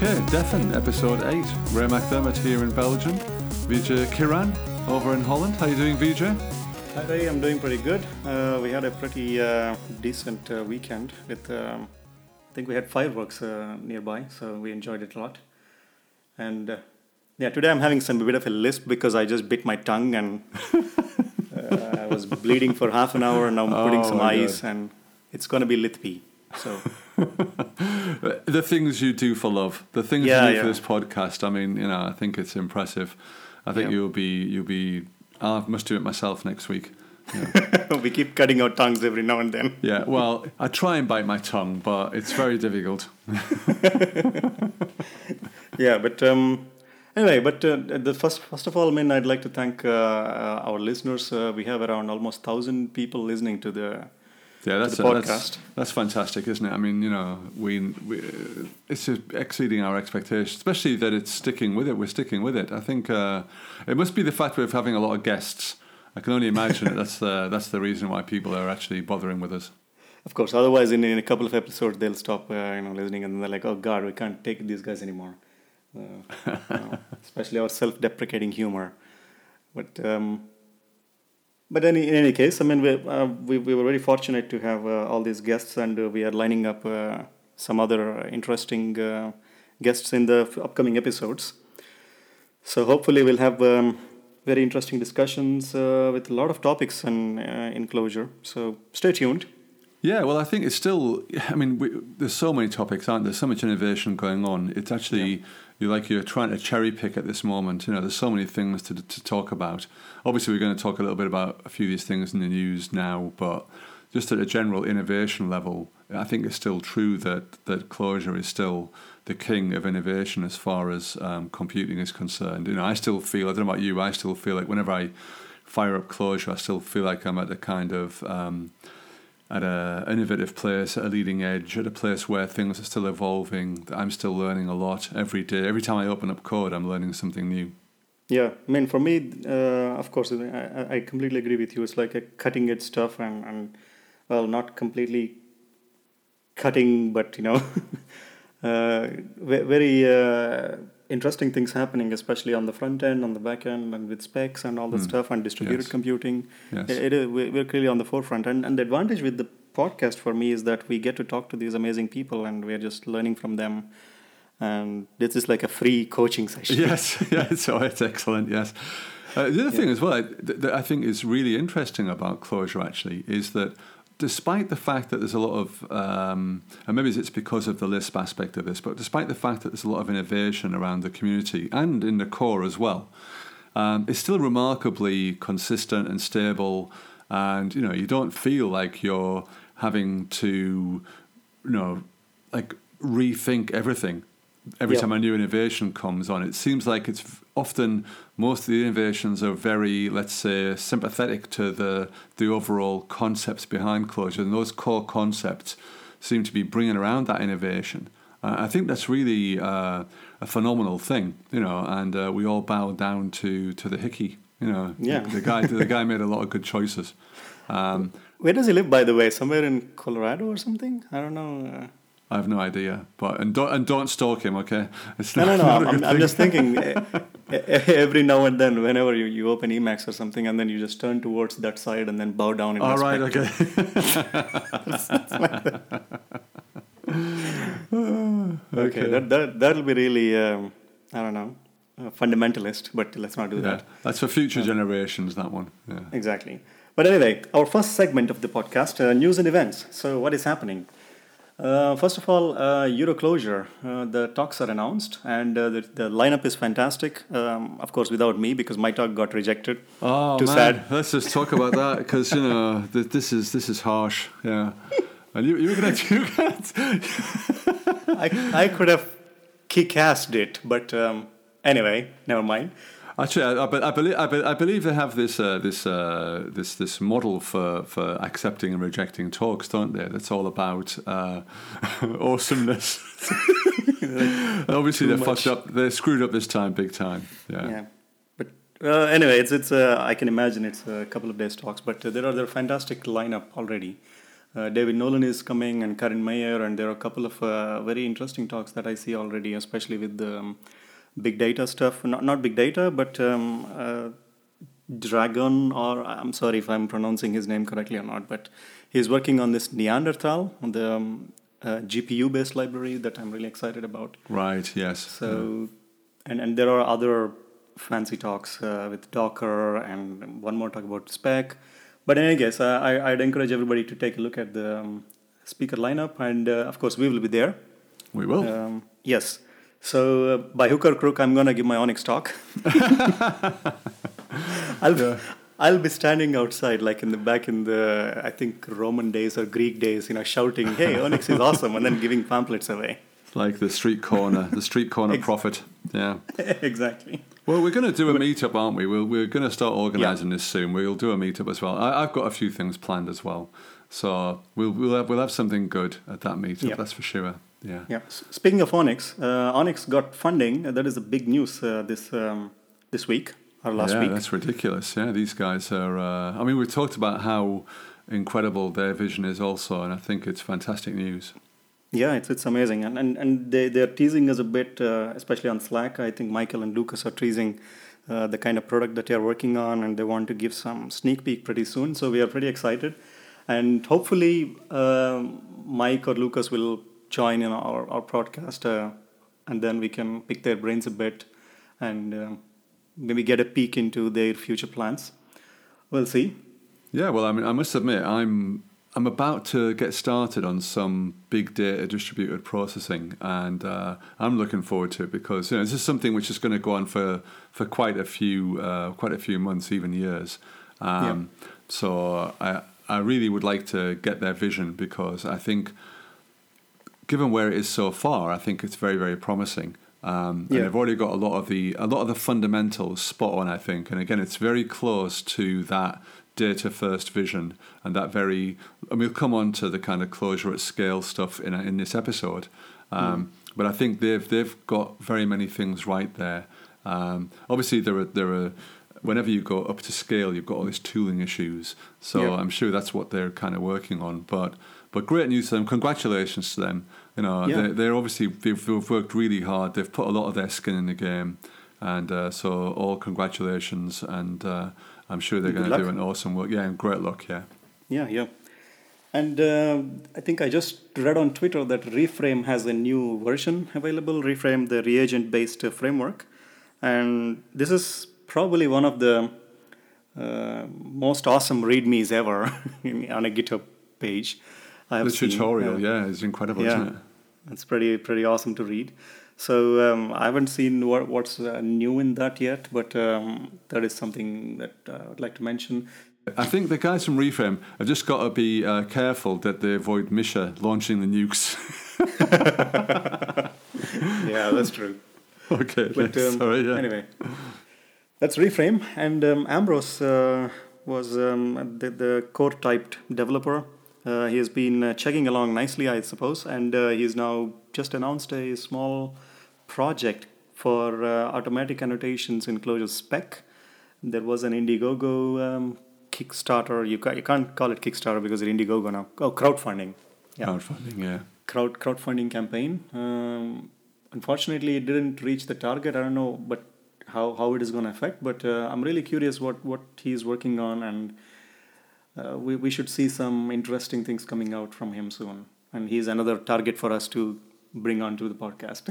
Okay, Defin, episode 8. Ray McDermott here in Belgium. Vijay Kiran over in Holland. How are you doing, Vijay? Hi, Ray. I'm doing pretty good. We had a pretty decent weekend with, I think we had fireworks nearby, so we enjoyed it a lot. And yeah, today I'm having some bit of a lisp because I just bit my tongue and I was bleeding for half an hour, and now I'm putting some ice, and it's going to be lispy. So the things you do for love, the things you do for this podcast. I mean, you know, I think it's impressive. I think you'll be. I must do it myself next week. Yeah. We keep cutting our tongues every now and then. Yeah, well, I try and bite my tongue, but it's very difficult. Yeah, but anyway, but the first of all, I mean, I'd like to thank our listeners. We have around almost 1,000 people listening to the. Yeah, that's podcast. That's fantastic, isn't it? I mean, you know, we it's exceeding our expectations, especially that it's sticking with it. We're sticking with it. I think it must be the fact of having a lot of guests. I can only imagine that's the reason why people are actually bothering with us. Of course, otherwise in a couple of episodes they'll stop listening, and they're like, oh God, we can't take these guys anymore. Especially our self-deprecating humor, but. But in any case, I mean, we were very fortunate to have all these guests, and we are lining up some other interesting guests in the upcoming episodes. So hopefully we'll have very interesting discussions with a lot of topics in Clojure. So stay tuned. Yeah, well, I think it's still, I mean, there's so many topics, aren't there? So much innovation going on. It's actually, you're trying to cherry pick at this moment. You know, there's so many things to talk about. Obviously, we're going to talk a little bit about a few of these things in the news now, but just at a general innovation level, I think it's still true that Clojure is still the king of innovation as far as computing is concerned. You know, I don't know about you, I still feel like whenever I fire up Clojure, I still feel like I'm at a kind of... at an innovative place, at a leading edge, at a place where things are still evolving. I'm still learning a lot every day. Every time I open up code, I'm learning something new. Yeah, I mean, for me, of course, I completely agree with you. It's like a cutting-edge stuff and well, not completely cutting, but, you know, very interesting things happening, especially on the front end, on the back end, and with specs and all that stuff, and distributed computing. Yes. We're clearly on the forefront. And the advantage with the podcast for me is that we get to talk to these amazing people, and we're just learning from them. And this is like a free coaching session. Yes, so it's excellent, yes. The other thing as well that I think is really interesting about Clojure, actually, is that despite the fact that there's a lot of, and maybe it's because of the Lisp aspect of this, but despite the fact that there's a lot of innovation around the community and in the core as well, it's still remarkably consistent and stable, and, you know, you don't feel like you're having to, you know, like rethink everything. Every time a new innovation comes on, it seems like it's often most of the innovations are very, let's say, sympathetic to the overall concepts behind Clojure, and those core concepts seem to be bringing around that innovation. I think that's really a phenomenal thing, you know, and we all bow down to the hickey, you know. Yeah. The guy made a lot of good choices. Where does he live, by the way? Somewhere in Colorado or something? I don't know. I have no idea, but don't stalk him, okay? It's no. I'm just thinking every now and then, whenever you open Emacs or something, and then you just turn towards that side and then bow down. All right, okay. Okay, that'll be really I don't know, fundamentalist, but let's not do that. That's for future generations. That one, yeah, exactly. But anyway, our first segment of the podcast: news and events. So, what is happening? First of all, EuroClojure, the talks are announced, and the lineup is fantastic. Of course, without me, because my talk got rejected. Oh, too man. Sad. Let's just talk about that, because, you know, this is harsh. Yeah, and you were going to do that. I could have kick-assed it, but anyway, never mind. Actually, I believe they have this model for accepting and rejecting talks, don't they? That's all about awesomeness. Obviously, they fucked up. They screwed up this time, big time. Yeah. But anyway, it's I can imagine it's a couple of days talks, but there are fantastic lineup already. David Nolen is coming, and Karen Meyer, and there are a couple of very interesting talks that I see already, especially with the big data stuff. Not big data, but Dragon, or I'm sorry if I'm pronouncing his name correctly or not, but he's working on this Neanderthal, the GPU-based library that I'm really excited about. Right, yes. So, yeah. And there are other fancy talks with Docker, and one more talk about spec. But in any case, I'd encourage everybody to take a look at the speaker lineup, and of course, we will be there. We will. Yes. So by hook or crook, I'm going to give my Onyx talk. I'll be standing outside, like back in the I think Roman days or Greek days, shouting, "Hey, Onyx is awesome!" and then giving pamphlets away. Like the street corner prophet. Yeah. Exactly. Well, we're going to do a meetup, aren't we? We're going to start organising this soon. We'll do a meetup as well. I've got a few things planned as well, so we'll have something good at that meetup. Yeah. That's for sure. Yeah. Yeah. Speaking of Onyx, Onyx got funding. That is a big news this week. Last week. That's ridiculous. Yeah, these guys are... we've talked about how incredible their vision is also, and I think it's fantastic news. Yeah, it's amazing. And they're teasing us a bit, especially on Slack. I think Michael and Lucas are teasing the kind of product that they're working on, and they want to give some sneak peek pretty soon. So we are pretty excited. And hopefully Mike or Lucas will join in our podcast, and then we can pick their brains a bit and... maybe get a peek into their future plans. We'll see. Yeah, well, I mean, I must admit, I'm about to get started on some big data distributed processing, and I'm looking forward to it because this is something which is going to go on for quite a few months, even years. So I really would like to get their vision, because I think, given where it is so far, I think it's very, very promising. And they've already got a lot of the fundamentals spot on, I think. And again, it's very close to that data-first vision, and and we'll come on to the kind of Clojure at scale stuff in this episode. But I think they've got very many things right there. Obviously, there are whenever you go up to scale, you've got all these tooling issues. So I'm sure that's what they're kind of working on. But great news to them. Congratulations to them. They've worked really hard. They've put a lot of their skin in the game, and so all congratulations. And I'm sure they're going to do an awesome work. Yeah, and great luck. Yeah. And I think I just read on Twitter that re-frame has a new version available. Re-frame, the reagent-based framework, and this is probably one of the most awesome readmes ever on a GitHub page. The tutorial is incredible, isn't it? It's pretty awesome to read. So I haven't seen what's new in that yet, but that is something that I would like to mention. I think the guys from Reframe have just got to be careful that they avoid Misha launching the nukes. Yeah, that's true. Okay, but, anyway, that's Reframe. And Ambrose was the core-typed developer. He has been chugging along nicely, I suppose, and he's now just announced a small project for automatic annotations in Clojure spec. There was an IndieGoGo Kickstarter. You can't call it Kickstarter because it's IndieGoGo now. Oh, crowdfunding. Yeah. Crowdfunding campaign. Unfortunately, it didn't reach the target. I don't know but how it is going to affect, but I'm really curious what he's working on, and we should see some interesting things coming out from him soon. And he's another target for us to bring onto the podcast.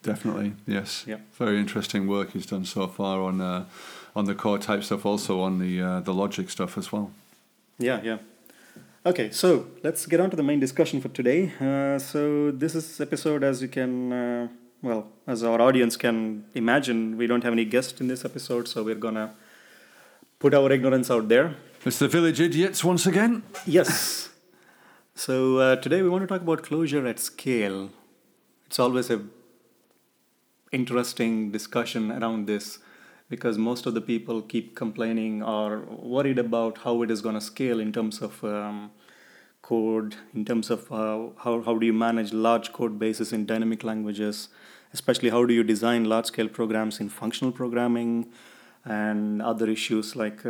Definitely, yes. Yeah. Very interesting work he's done so far on the core type stuff, also on the logic stuff as well. Yeah. Okay, so let's get on to the main discussion for today. So this is episode, as you can, as our audience can imagine, we don't have any guests in this episode, so we're going to put our ignorance out there. It's the Village Idiots once again. Yes. So today we want to talk about Clojure at scale. It's always an interesting discussion around this, because most of the people keep complaining or worried about how it is going to scale in terms of code, in terms of how do you manage large code bases in dynamic languages, especially how do you design large-scale programs in functional programming, and other issues like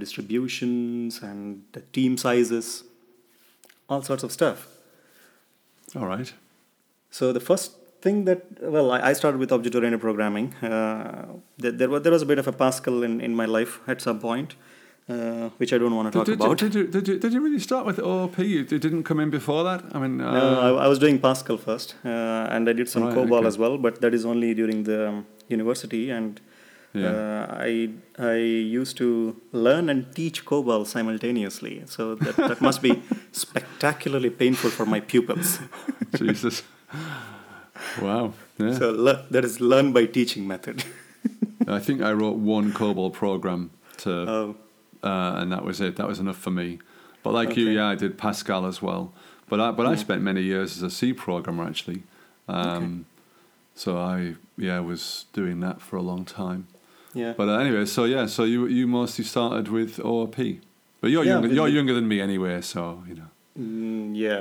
distributions and the team sizes. all sorts of stuff. All right. So the first thing that, well, I started with object-oriented programming. There was a bit of a Pascal in my life at some point, which I don't want to talk about. Did you really start with OOP? It didn't come in before that? I mean, no, I was doing Pascal first, and I did some COBOL as well, but that is only during the university, and I used to learn and teach COBOL simultaneously, so that must be spectacularly painful for my pupils. Jesus. Wow. Yeah. So that is learn by teaching method. I think I wrote one COBOL program and that was it. That was enough for me. But I did Pascal as well. But I spent many years as a C programmer actually. So I was doing that for a long time. Yeah. But anyway, so you mostly started with OOP. But you're younger than me anyway, so you know.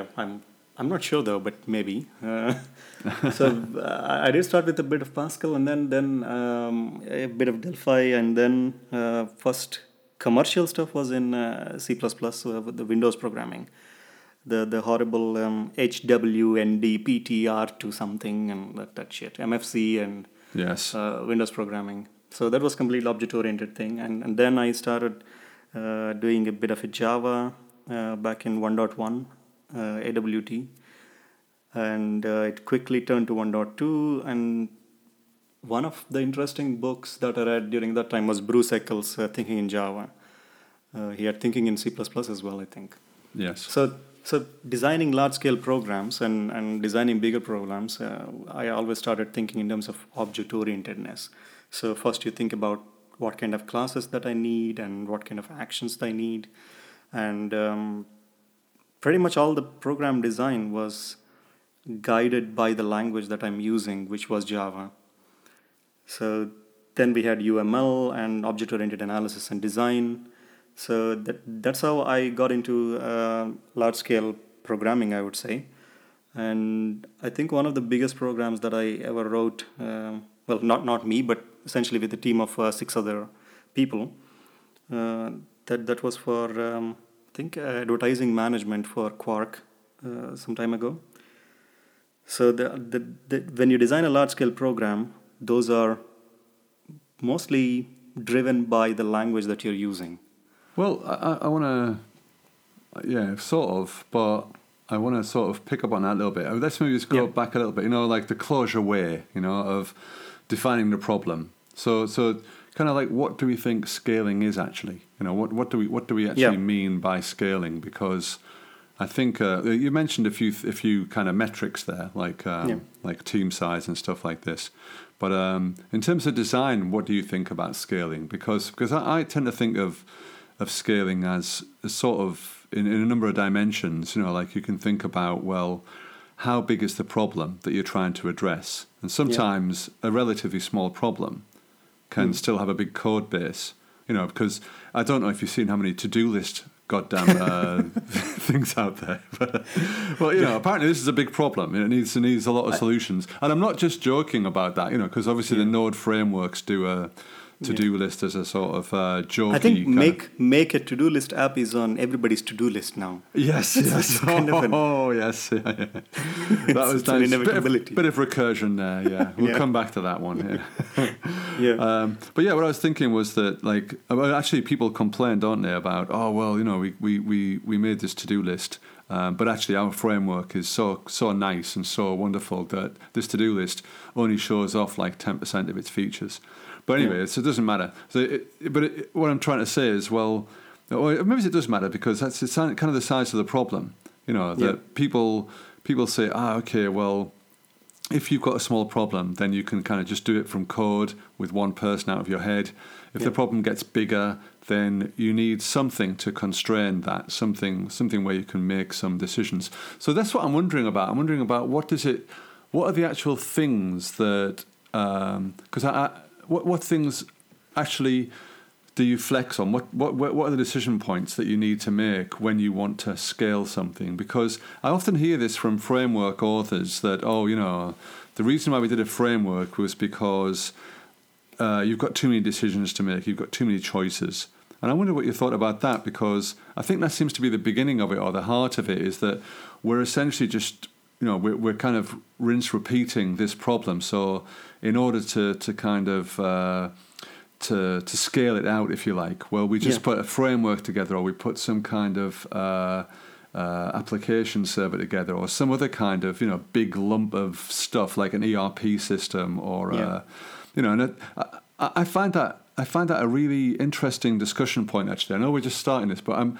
I'm not sure though, but maybe. So I did start with a bit of Pascal, and then a bit of Delphi, and then first commercial stuff was in C++, with the Windows programming, the horrible HWND PTR to something and that shit, MFC and Windows programming. So that was completely object oriented thing, and then I started doing a bit of a Java back in 1.1. AWT, and it quickly turned to 1.2, and one of the interesting books that I read during that time was Bruce Eccles' Thinking in Java. He had Thinking in C++ as well, I think. Yes. So designing large-scale programs and designing bigger programs, I always started thinking in terms of object-orientedness. So first you think about what kind of classes that I need and what kind of actions that I need, and pretty much all the program design was guided by the language that I'm using, which was Java. So then we had UML and object-oriented analysis and design. So that's how I got into large-scale programming, I would say. And I think one of the biggest programs that I ever wrote, not me, but essentially with a team of 6 other people, that was for... I think advertising management for Quark some time ago. So the when you design a large-scale program, those are mostly driven by the language that you're using. Well, I want to, I want to pick up on that a little bit. Let's maybe just go back a little bit, like the Clojure way, of defining the problem. So kind of like, what do we think scaling is actually? What do we actually mean by scaling? Because I think you mentioned a few kind of metrics there, like team size and stuff like this. But in terms of design, what do you think about scaling? Because I tend to think of scaling as sort of in a number of dimensions. Like you can think about, well, how big is the problem that you're trying to address? And sometimes a relatively small problem can still have a big code base, because I don't know if you've seen how many to-do list goddamn things out there. But, apparently this is a big problem. It needs a lot of solutions. And I'm not just joking about that, because obviously the Node frameworks do a to-do list as a sort of jokey. I think make a to-do list app is on everybody's to-do list now. Yes, yes. Yes. Yeah, yeah. That was nice. Bit of recursion there, yeah. We'll come back to that one. Yeah. What I was thinking was that, actually people complained, don't they, about, we made this to-do list, but actually our framework is so nice and so wonderful that this to-do list only shows off 10% of its features. But anyway, so it doesn't matter. So, what I'm trying to say is, maybe it does matter because that's kind of the size of the problem. That people say, if you've got a small problem, then you can kind of just do it from code with one person out of your head. If the problem gets bigger, then you need something to constrain that, something where you can make some decisions. So that's what I'm wondering about. I'm wondering about what are the actual things that, because What things actually do you flex on? What are the decision points that you need to make when you want to scale something? Because I often hear this from framework authors that, the reason why we did a framework was because you've got too many decisions to make, you've got too many choices. And I wonder what you thought about that, because I think that seems to be the beginning of it, or the heart of it, is that we're essentially just, you know, we're kind of rinse repeating this problem. So in order to kind of to scale it out, if you like, well, we just put a framework together, or we put some kind of application server together, or some other kind of, you know, big lump of stuff like an ERP system, or you know. And I find that a really interesting discussion point. Actually, I know we're just starting this, but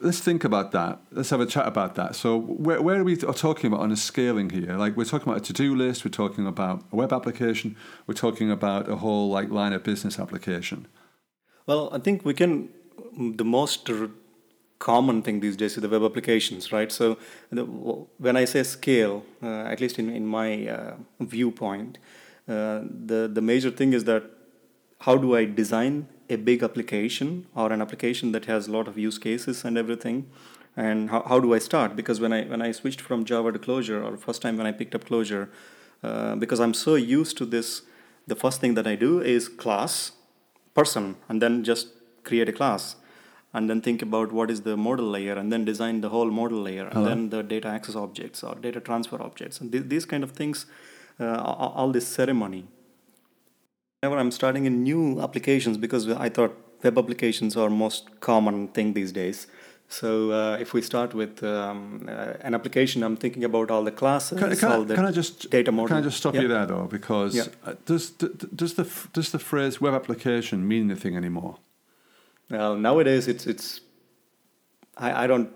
let's think about that. Let's have a chat about that. So, where are we talking about on a scaling here? Like, we're talking about a to-do list. We're talking about a web application. We're talking about a whole like line of business application. Well, I think we can. The most common thing these days is the web applications, right? So, when I say scale, at least in my viewpoint, the major thing is that. How do I design a big application or an application that has a lot of use cases and everything? And how do I start? Because when I switched from Java to Clojure, or first time when I picked up Clojure, because I'm so used to this, the first thing that I do is class, person, and then just create a class. And then think about what is the model layer, and then design the whole model layer, and then the data access objects or data transfer objects. And these kind of things, all this ceremony. Whenever I'm starting in new applications, because I thought web applications are most common thing these days. So if we start with an application, I'm thinking about all the classes, data model. Can I just stop you there, though? Because does the phrase web application mean anything anymore? Well, nowadays it's I don't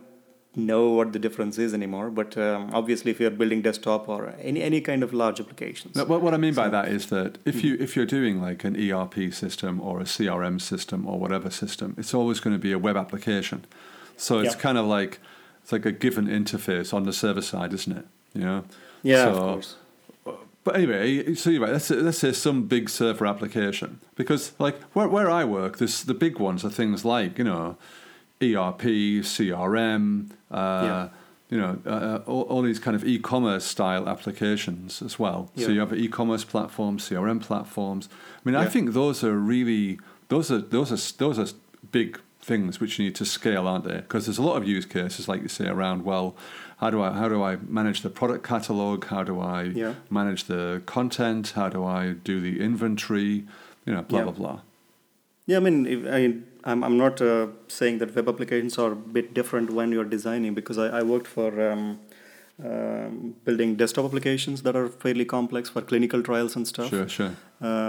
know what the difference is anymore, but obviously if you're building desktop or any kind of large applications. No, what I mean by that is that if you're doing like an ERP system or a CRM system or whatever system, it's always going to be a web application. So it's kind of like, it's like a given interface on the server side, isn't it? You know? Yeah, so, of course. But anyway, so you're right, let's say some big server application. Because like where I work, the big ones are things like, you know, ERP, CRM, you know, all these kind of e-commerce style applications as well. Yeah. So you have e-commerce platforms, CRM platforms. I mean, I think those are big things which you need to scale, aren't they? Because there's a lot of use cases, like you say, around, well, how do I manage the product catalog? How do I manage the content? How do I do the inventory? You know, blah blah blah. Yeah, I mean, I'm not saying that web applications are a bit different when you're designing, because I worked for building desktop applications that are fairly complex for clinical trials and stuff. Sure.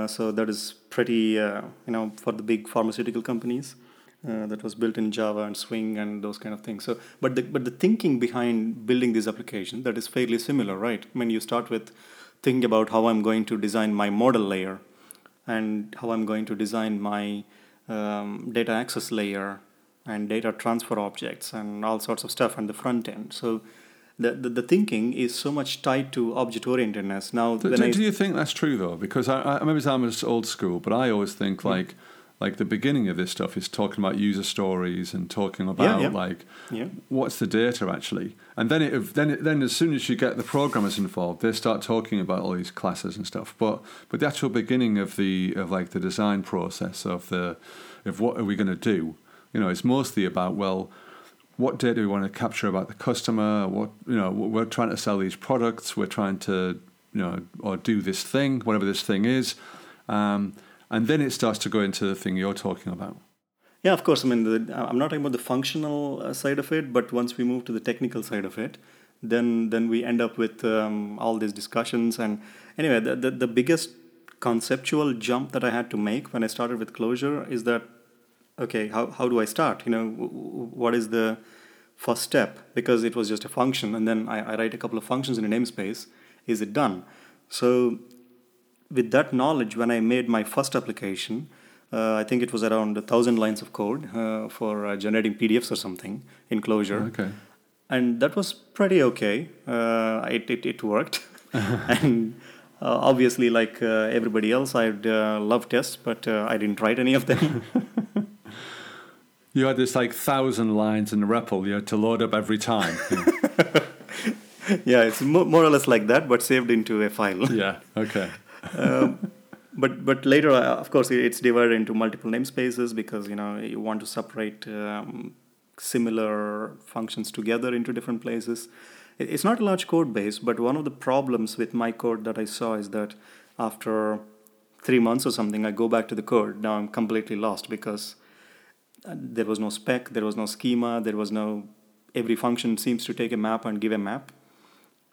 So that is pretty, you know, for the big pharmaceutical companies. That was built in Java and Swing and those kind of things. So, but the thinking behind building these applications, that is fairly similar, right? I mean, you start with thinking about how I'm going to design my model layer, and how I'm going to design my data access layer and data transfer objects and all sorts of stuff on the front end. So the thinking is so much tied to object-orientedness. Now, do you think that's true, though? Because I maybe I'm just old school, but I always think like the beginning of this stuff is talking about user stories and talking about what's the data actually, and then as soon as you get the programmers involved, they start talking about all these classes and stuff. But the actual beginning of the design process of what are we going to do, you know, it's mostly about, well, what data we want to capture about the customer. What, you know, we're trying to sell these products. We're trying to, you know, or do this thing, whatever this thing is. And then it starts to go into the thing you're talking about. Yeah, of course. I mean, I'm not talking about the functional side of it, but once we move to the technical side of it, then we end up with all these discussions. And anyway, the biggest conceptual jump that I had to make when I started with Clojure is that, okay, how do I start? You know, what is the first step? Because it was just a function, and then I write a couple of functions in a namespace. Is it done? So, with that knowledge, when I made my first application, I think it was around 1,000 lines of code for generating PDFs or something in Clojure. Okay. And that was pretty okay. It worked. And obviously, like everybody else, I'd love tests, but I didn't write any of them. You had this like 1,000 lines in REPL you had to load up every time. Yeah, it's more or less like that, but saved into a file. Yeah, okay. But later, of course, it's divided into multiple namespaces because, you know, you want to separate similar functions together into different places. It's not a large code base, but one of the problems with my code that I saw is that after 3 months or something, I go back to the code. Now I'm completely lost because there was no spec, there was no schema, there was no... Every function seems to take a map and give a map.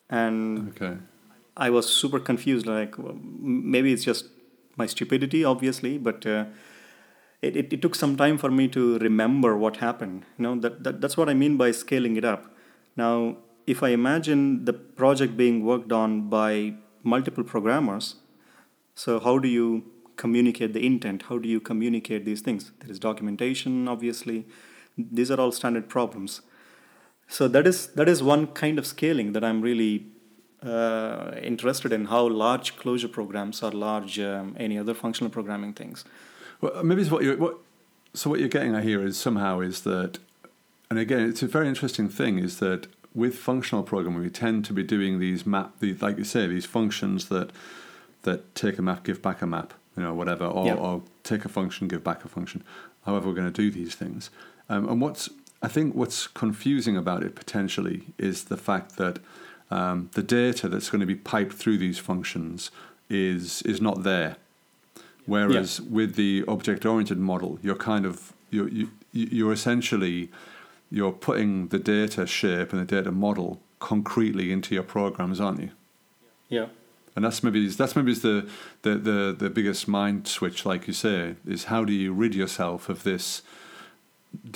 And okay. I was super confused, like, well, maybe it's just my stupidity, obviously, but it took some time for me to remember what happened. You know, that's what I mean by scaling it up. Now, if I imagine the project being worked on by multiple programmers, so how do you communicate the intent? How do you communicate these things? There is documentation, obviously. These are all standard problems. So that is one kind of scaling that I'm really interested in, how large Clojure programs are large any other functional programming things. Well, maybe it's what you're getting at here is somehow is that, and again, it's a very interesting thing, is that with functional programming, we tend to be doing these like you say, these functions that take a map, give back a map, you know, whatever, or take a function, give back a function. However, we're going to do these things, and I think what's confusing about it potentially is the fact that the data that's going to be piped through these functions is not there. Whereas with the object-oriented model, you're putting the data shape and the data model concretely into your programs, aren't you? Yeah. And that's maybe the biggest mind switch, like you say, is how do you rid yourself of this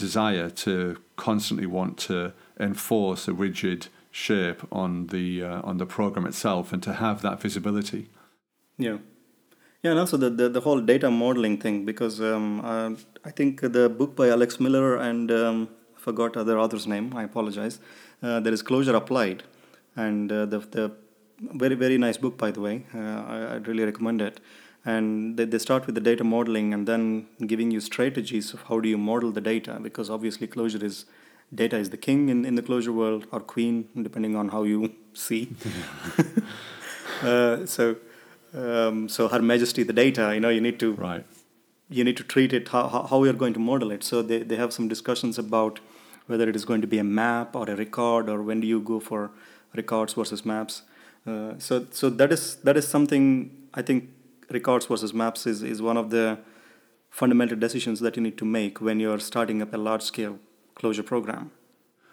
desire to constantly want to enforce a rigid shape on the program itself and to have that visibility. Yeah, and also the whole data modeling thing, because I think the book by Alex Miller and forgot other author's name, I apologize, there is Clojure Applied, and the very, very nice book, by the way, I'd really recommend it. And they start with the data modeling and then giving you strategies of how do you model the data, because obviously Clojure is, data is the king in the Clojure world, or queen, depending on how you see. So Her Majesty the data, you know, you need to treat it how you're going to model it. So they have some discussions about whether it is going to be a map or a record, or when do you go for records versus maps. So that is something I think records versus maps is one of the fundamental decisions that you need to make when you're starting up a large-scale Clojure program.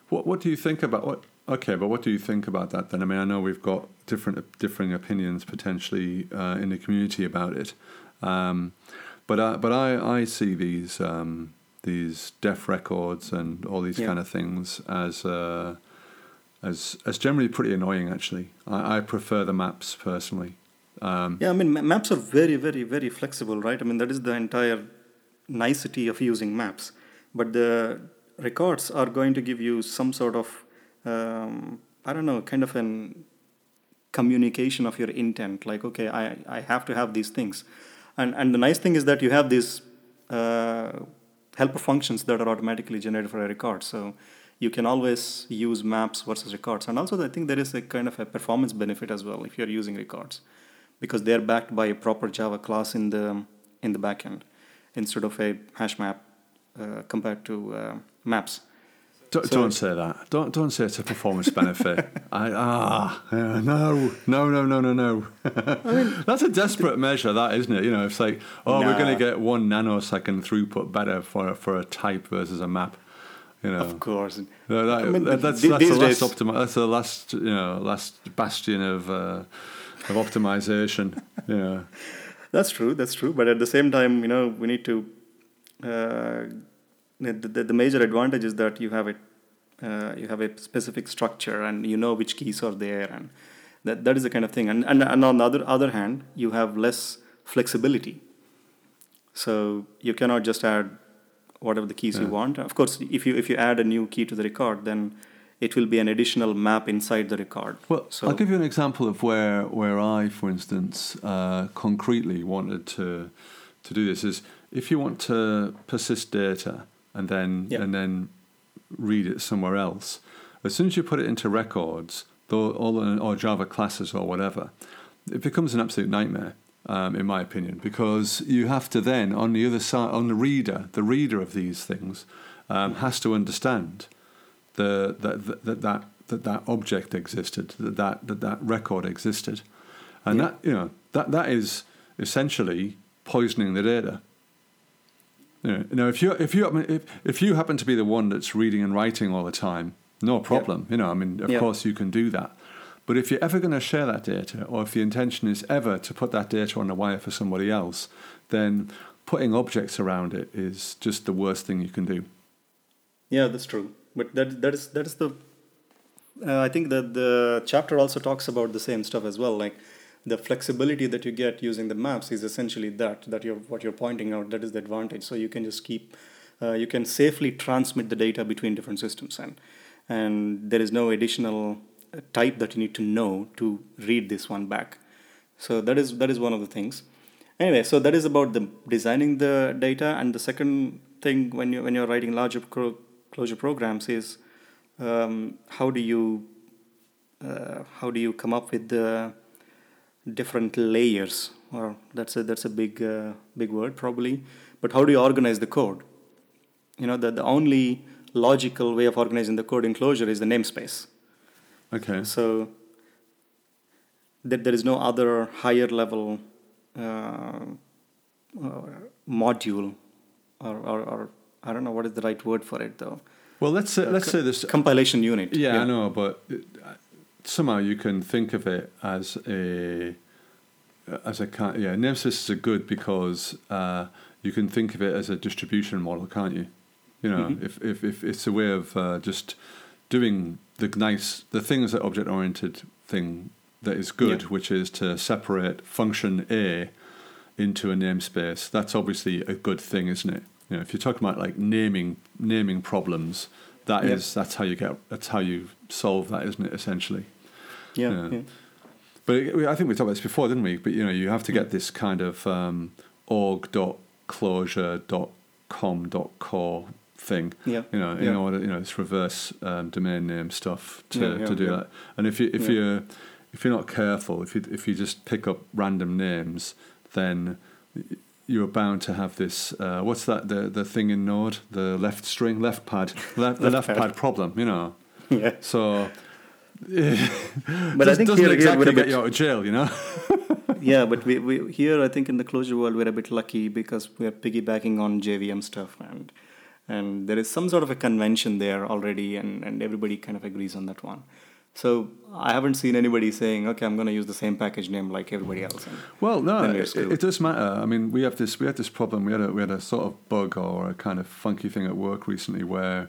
What do you think about what? Okay, but what do you think about that then? I mean, I know we've got differing opinions potentially in the community about it, but I see these def records and all these kind of things as generally pretty annoying. Actually, I prefer the maps personally. I mean, maps are very, very, very flexible, right? I mean, that is the entire nicety of using maps. But the records are going to give you some sort of, kind of a communication of your intent. Like, okay, I have to have these things. And the nice thing is that you have these helper functions that are automatically generated for a record. So you can always use maps versus records. And also I think there is a kind of a performance benefit as well if you're using records, because they're backed by a proper Java class in the backend instead of a hash map compared to maps. Don't say that. Don't say it's a performance benefit. No. I mean, that's a desperate measure, that, isn't it? You know, it's like, we're going to get 1 nanosecond throughput better for a type versus a map. You know, of course. No, that's the last bastion of optimization. You know, that's true. But at the same time, you know, we need to. The major advantage is that you have a specific structure, and you know which keys are there, and that is the kind of thing. And on the other hand, you have less flexibility, so you cannot just add whatever the keys you want. Of course, if you add a new key to the record, then it will be an additional map inside the record. Well, so I'll give you an example of where I, for instance, concretely wanted to do this is, if you want to persist data and then read it somewhere else, as soon as you put it into records, or Java classes or whatever, it becomes an absolute nightmare. in my opinion, because you have to then, on the other side, on the reader of these things has to understand that object existed, that record existed, and that, you know, that is essentially poisoning the data. You know, if you happen to be the one that's reading and writing all the time, no problem. Yep. You know, I mean, of course you can do that. But if you're ever going to share that data, or if the intention is ever to put that data on the wire for somebody else, then putting objects around it is just the worst thing you can do. Yeah, that's true. But that is the. I think that the chapter also talks about the same stuff as well, like. The flexibility that you get using the maps is essentially that what you're pointing out, that is the advantage. So you can just keep, you can safely transmit the data between different systems, and there is no additional type that you need to know to read this one back. So that is one of the things. Anyway, so that is about the designing the data, and the second thing when you're writing larger Clojure programs is how do you come up with the different layers, or that's a big word probably, but how do you organize the code? You know, the only logical way of organizing the code in Clojure is the namespace. Okay. So there is no other higher level module, or I don't know what is the right word for it though. Well, let's say this compilation unit. Yeah. I know, but. Somehow you can think of it as a kind. Yeah, namespaces are good because you can think of it as a distribution model, can't you? You know, mm-hmm. if it's a way of just doing the things that object oriented thing that is good, which is to separate function A into a namespace. That's obviously a good thing, isn't it? You know, if you're talking about like naming problems, that is that's how you solve that, isn't it? Essentially. Yeah. But I think we talked about this before, didn't we? But, you know, you have to get this kind of org.clojure.com.core thing, you know, in order, you know, this reverse domain name stuff to do that. And if you're not careful, if you just pick up random names, then you're bound to have this. What's that? The thing in Node, the left string, left pad, the left pad problem. You know. Yeah. So. But I think doesn't here exactly we're a bit, get you out of jail, you know. Yeah, but we here I think in the Clojure world we're a bit lucky because we are piggybacking on JVM stuff, and there is some sort of a convention there already, and everybody kind of agrees on that one. So I haven't seen anybody saying, "Okay, I'm going to use the same package name like everybody else." And well, no, it does matter. I mean, we had this problem. We had a sort of bug or a kind of funky thing at work recently where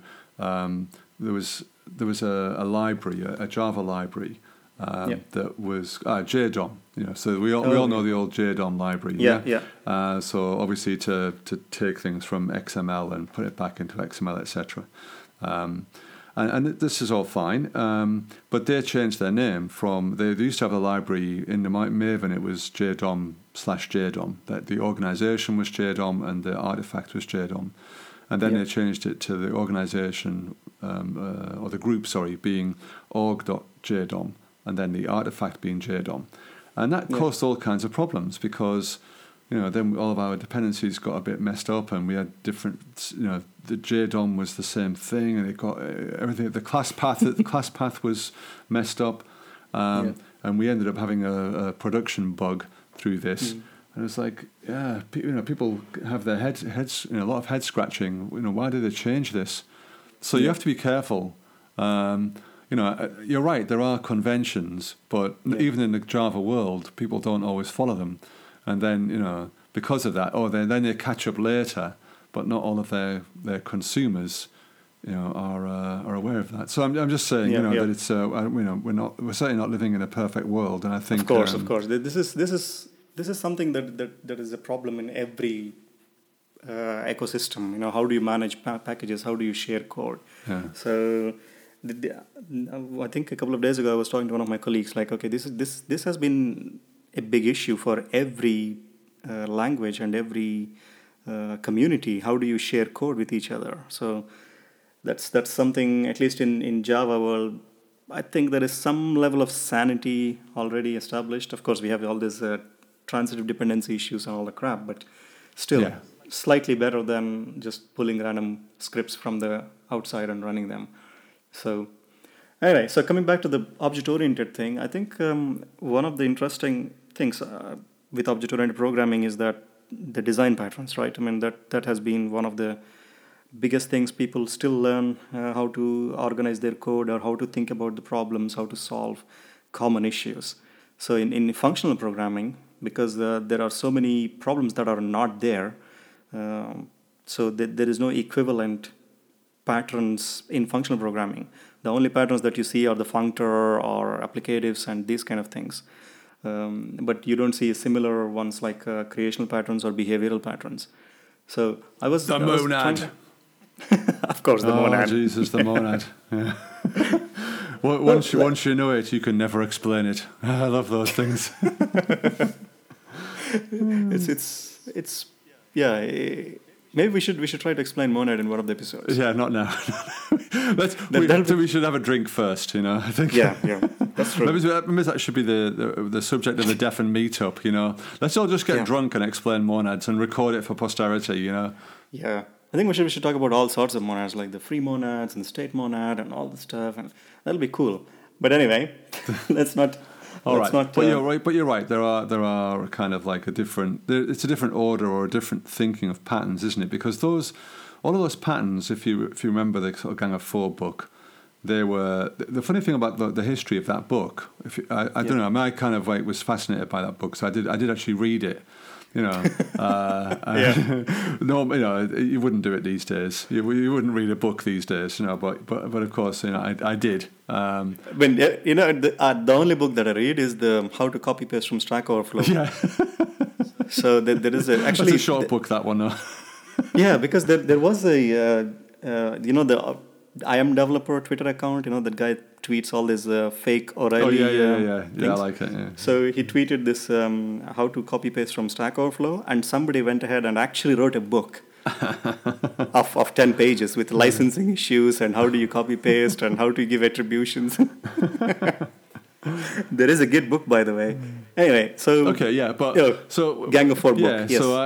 there was a library, a Java library that was JDOM. You know, so we all know the old JDOM library. Yeah. So obviously to take things from XML and put it back into XML, etc. And this is all fine, but they changed their name from... They used to have a library in the Maven. It was JDOM/JDOM. The organization was JDOM and the artifact was JDOM. And then they changed it to the organization, or the group, sorry, being org.JDOM, and then the artifact being JDOM. And that caused all kinds of problems because... You know, then all of our dependencies got a bit messed up, and we had different. You know, the JDOM was the same thing, and it got everything. The class path was messed up, and we ended up having a production bug through this. Mm. And it's like, you know, people have their heads, you know, a lot of head scratching. You know, why did they change this? So you have to be careful. You know, you're right. There are conventions, but even in the Java world, people don't always follow them. And then, you know, because of that, then they catch up later, but not all of their consumers, you know, are aware of that. So I'm just saying, that it's, you know, we're certainly not living in a perfect world, and I think of course, this is something that is a problem in every ecosystem. You know, how do you manage packages? How do you share code? Yeah. So. I think a couple of days ago, I was talking to one of my colleagues, like, okay, this has been a big issue for every language and every community. How do you share code with each other? So that's something, at least in Java world, I think there is some level of sanity already established. Of course, we have all these transitive dependency issues and all the crap, but still slightly better than just pulling random scripts from the outside and running them. So anyway, so coming back to the object-oriented thing, I think one of the interesting things with object-oriented programming is that the design patterns, right? I mean, that has been one of the biggest things people still learn, how to organize their code or how to think about the problems, how to solve common issues. So in functional programming, because there are so many problems that are not there, so there is no equivalent patterns in functional programming. The only patterns that you see are the functor or applicatives and these kind of things. But you don't see similar ones like creational patterns or behavioral patterns. So I was... The monad. Of course, the monad. Oh, Jesus, the monad. Yeah. Once you know it, you can never explain it. I love those things. It's yeah. Maybe we should try to explain monad in one of the episodes. Yeah, not now. We should have a drink first, you know. I think. Yeah, that's true. Maybe that should be the subject of the Deaf and Meetup. You know, let's all just get drunk and explain monads and record it for posterity. You know. Yeah. I think we should talk about all sorts of monads, like the free monads and the state monad and all the stuff, and that'll be cool. But anyway, let's not. But you're right. There are kind of like it's a different order or a different thinking of patterns, isn't it? Because all of those patterns, if you remember the sort of Gang of Four book, they were the funny thing about the history of that book. I don't know. I mean, I kind of like was fascinated by that book, so I did actually read it. You know, no, you know, you wouldn't do it these days. You wouldn't read a book these days, you know. But of course, you know, I did. The only book that I read is the How to Copy Paste from Stack Overflow. Yeah. So there is actually that's a short book, that one. Though. Yeah, because there was the I Am Developer Twitter account. You know, that guy tweets all these fake O'Reilly. Oh yeah. Yeah, I like it. Yeah. So he tweeted this how to copy paste from Stack Overflow, and somebody went ahead and actually wrote a book of 10 pages with licensing issues and how do you copy paste and how to give attributions. There is a Git book, by the way. Anyway, so okay, yeah, but Gang of Four book. Yeah, yes. So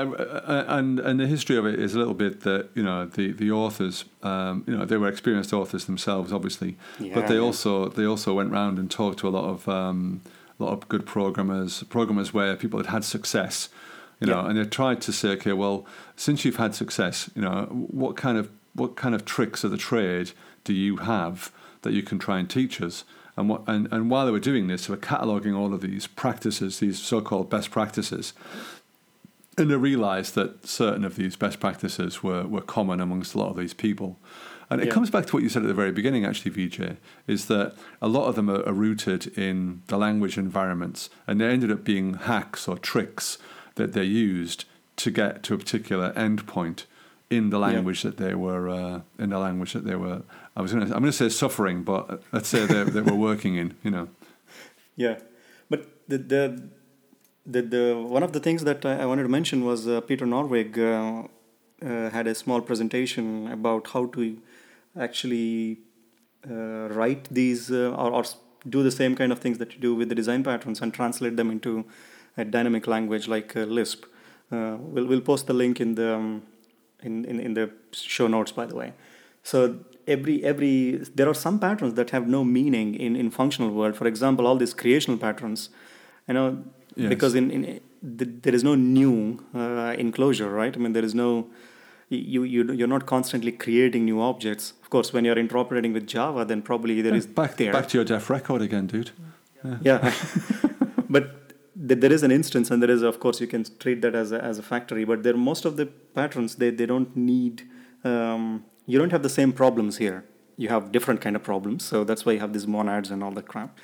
and the history of it is a little bit that you know the authors, you know, they were experienced authors themselves, obviously, but they also went round and talked to a lot of good programmers where people had success, you know, and they tried to say, okay, well, since you've had success, you know, what kind of tricks of the trade do you have that you can try and teach us? And while they were doing this, they were cataloguing all of these practices, these so-called best practices, and they realised that certain of these best practices were common amongst a lot of these people. And it comes back to what you said at the very beginning, actually, Vijay, is that a lot of them are rooted in the language environments, and they ended up being hacks or tricks that they used to get to a particular endpoint in the language that they were I'm going to say suffering, but let's say they were working in, you know. Yeah, but the one of the things that I wanted to mention was Peter Norvig had a small presentation about how to actually write these or do the same kind of things that you do with the design patterns and translate them into a dynamic language like Lisp. We'll post the link in the in the show notes, by the way. So there are some patterns that have no meaning in functional world. For example, all these creational patterns, you know, because there is no new enclosure, right? I mean, there is no you're not constantly creating new objects. Of course, when you're interoperating with Java, then probably there is back to your deaf record again, dude. Yeah. But there is an instance, and there is, of course, you can treat that as a factory. But there, most of the patterns they don't need. You don't have the same problems here. You have different kind of problems, so that's why you have these monads and all the crap,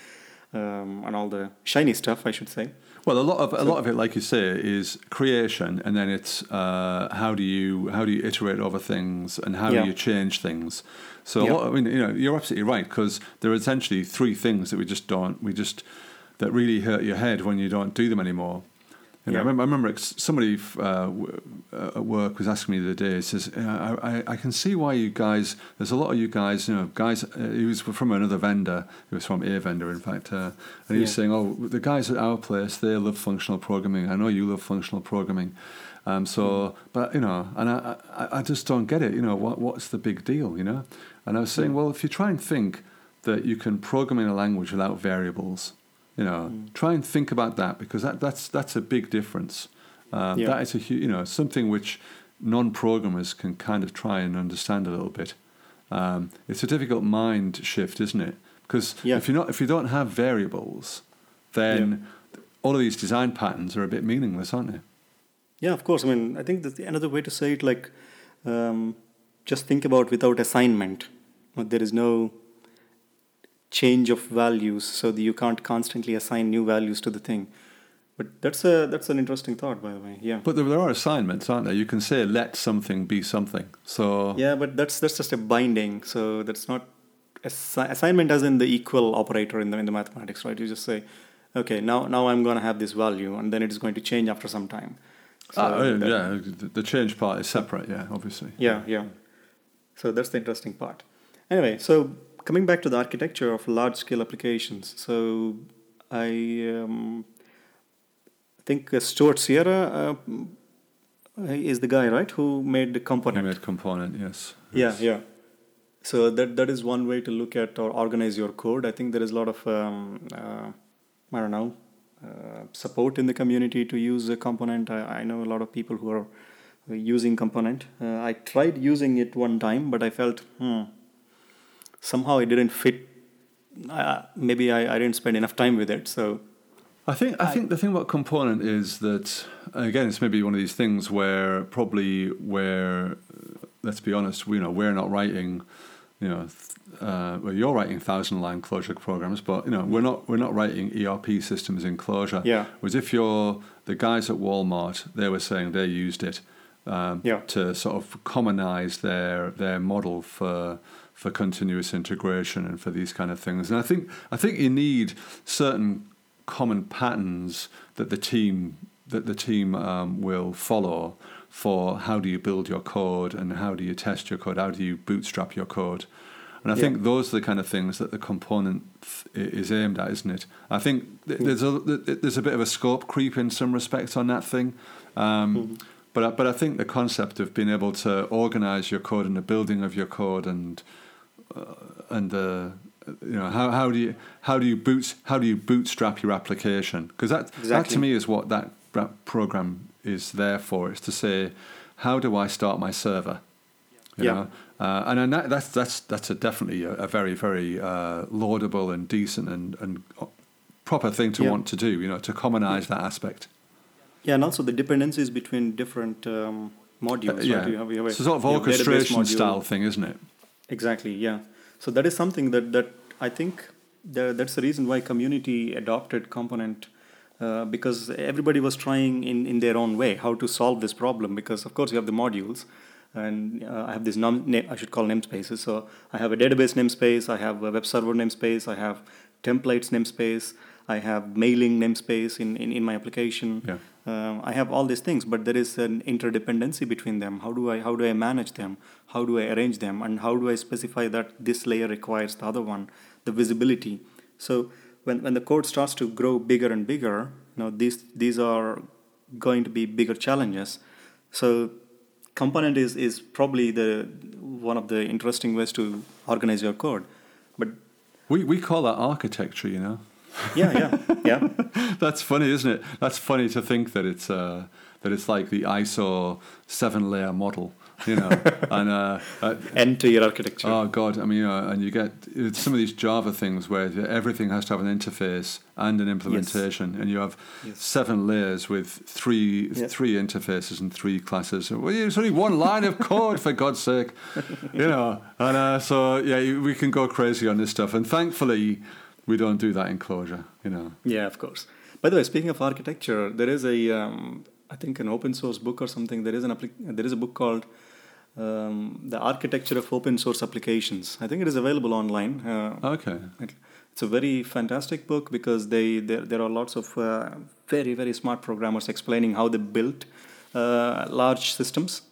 and all the shiny stuff, I should say. Well, a lot of it, like you say, is creation, and then it's how do you iterate over things, and how do you change things. So I mean, you know, you're absolutely right, because there are essentially three things that we just don't that really hurt your head when you don't do them anymore. And yeah. I remember somebody at work was asking me the other day, he says, I can see why you guys, there's a lot of you guys, he was from another vendor, he was from a vendor, in fact, and he was saying, the guys at our place, they love functional programming. I know you love functional programming. And I just don't get it. What's the big deal, And I was saying, well, if you try and think that you can program in a language without variables, try and think about that, because that's a big difference. That is a huge, something which non-programmers can kind of try and understand a little bit. It's a difficult mind shift, isn't it? Because if you don't have variables, then all of these design patterns are a bit meaningless, aren't they? Yeah, of course. I mean, I think that's another way to say it, like, just think about without assignment. There is no change of values, so that you can't constantly assign new values to the thing. But that's an interesting thought, by the way. Yeah. But there are assignments, aren't there? You can say let something be something. So yeah, but that's just a binding. So that's not assignment, as in the equal operator in the mathematics, right? You just say, okay, now I'm going to have this value, and then it is going to change after some time. So the change part is separate, obviously. Yeah. So that's the interesting part. Anyway, so coming back to the architecture of large-scale applications. So I think Stuart Sierra is the guy, right, who made the component. He made component, yes. Yeah. So that is one way to look at or organize your code. I think there is a lot of, support in the community to use a component. I know a lot of people who are using component. I tried using it one time, but I felt somehow it didn't fit. Maybe I didn't spend enough time with it. So I think the thing about component is that, again, it's maybe one of these things where let's be honest, we're not writing, you're writing 1,000-line Clojure programs, but we're not writing ERP systems in Clojure. Yeah. Whereas if you're the guys at Walmart, they were saying they used it to sort of commonize their model for continuous integration and for these kind of things. And I think you need certain common patterns that the team will follow for how do you build your code and how do you test your code, how do you bootstrap your code. And I think those are the kind of things that the component is aimed at, isn't it? I think there's a bit of a scope creep in some respects on that thing. But I think the concept of being able to organize your code and the building of your code and how do you bootstrap your application? Because that to me is what that program is there for. It's to say, how do I start my server? And that's definitely a very, very laudable and decent and proper thing to want to do, to commonize that aspect. Yeah, and also the dependencies between different modules. Right? You have it's a sort of orchestration style thing, isn't it? Exactly, yeah. So that is something that I think that's the reason why community adopted component, because everybody was trying in their own way how to solve this problem, because, of course, you have the modules. And I have this I should call namespaces. So I have a database namespace, I have a web server namespace, I have templates namespace, I have mailing namespace in my application. Yeah. I have all these things, but there is an interdependency between them. How do I manage them? How do I arrange them? And how do I specify that this layer requires the other one? The visibility. So when the code starts to grow bigger and bigger, these are going to be bigger challenges. So component is probably one of the interesting ways to organize your code, but we call that architecture, Yeah. That's funny, isn't it? That's funny to think that it's like the ISO 7-layer model, and end to your architecture. Oh God, and you get some of these Java things where everything has to have an interface and an implementation, and you have 7 layers with three interfaces and 3 classes. Well, it's only one line of code, for God's sake, And we can go crazy on this stuff, and thankfully, we don't do that in Clojure, Yeah, of course. By the way, speaking of architecture, there is an open source book or something. There is a book called the architecture of open source applications. I think it is available online. It's a very fantastic book because there are lots of very, very smart programmers explaining how they built large systems,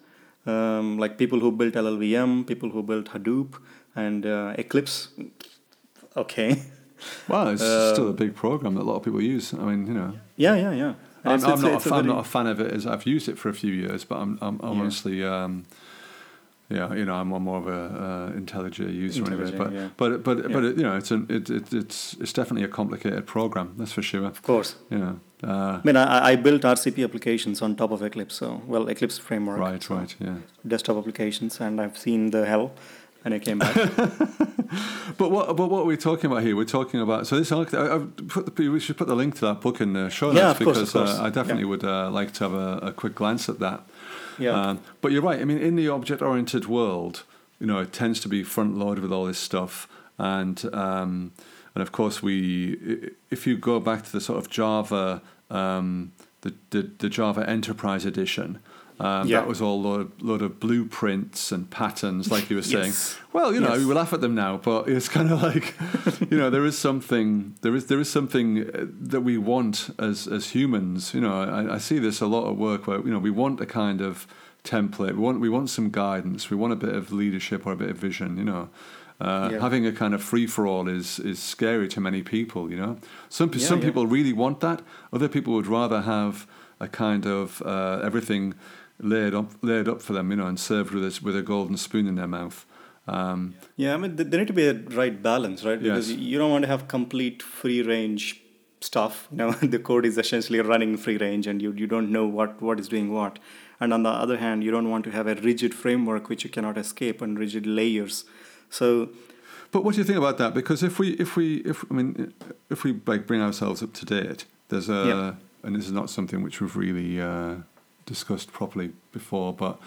like people who built LLVM, people who built Hadoop, and Eclipse. Okay. Wow, it's still a big program that a lot of people use. I mean, you know. Yeah. I'm not a fan of it, as I've used it for a few years, but I'm honestly, I'm more of a IntelliJ user anyway. But you know, it's definitely a complicated program. That's for sure. Of course. You know. I mean, I built RCP applications on top of Eclipse. Eclipse framework. Right. Yeah. Desktop applications, and I've seen the hell. And I came back. But what are we talking about here? We're talking about... So this we should put the link to that book in the show notes because I definitely would like to have a quick glance at that. Yeah. But you're right. I mean, in the object-oriented world, you know, it tends to be front-loaded with all this stuff. And of course, if you go back to the sort of Java, the Java Enterprise Edition... That was all a lot of blueprints and patterns, like you were saying. Yes. Well, you know, we laugh at them now, but it's kind of like, you know, there is something that we want as humans. You know, I see this a lot at work where, you know, we want a kind of template, we want some guidance, we want a bit of leadership or a bit of vision. You know, having a kind of free for all is scary to many people. You know, some people really want that. Other people would rather have a kind of everything laid up for them, you know, and served with a golden spoon in their mouth. I mean, there need to be a right balance, right? Because you don't want to have complete free range stuff. You know, the code is essentially running free range, and you don't know what is doing what. And on the other hand, you don't want to have a rigid framework which you cannot escape and rigid layers. So. But what do you think about that? Because if we like bring ourselves up to date, there's a. Yeah. And this is not something which we've really discussed properly before, but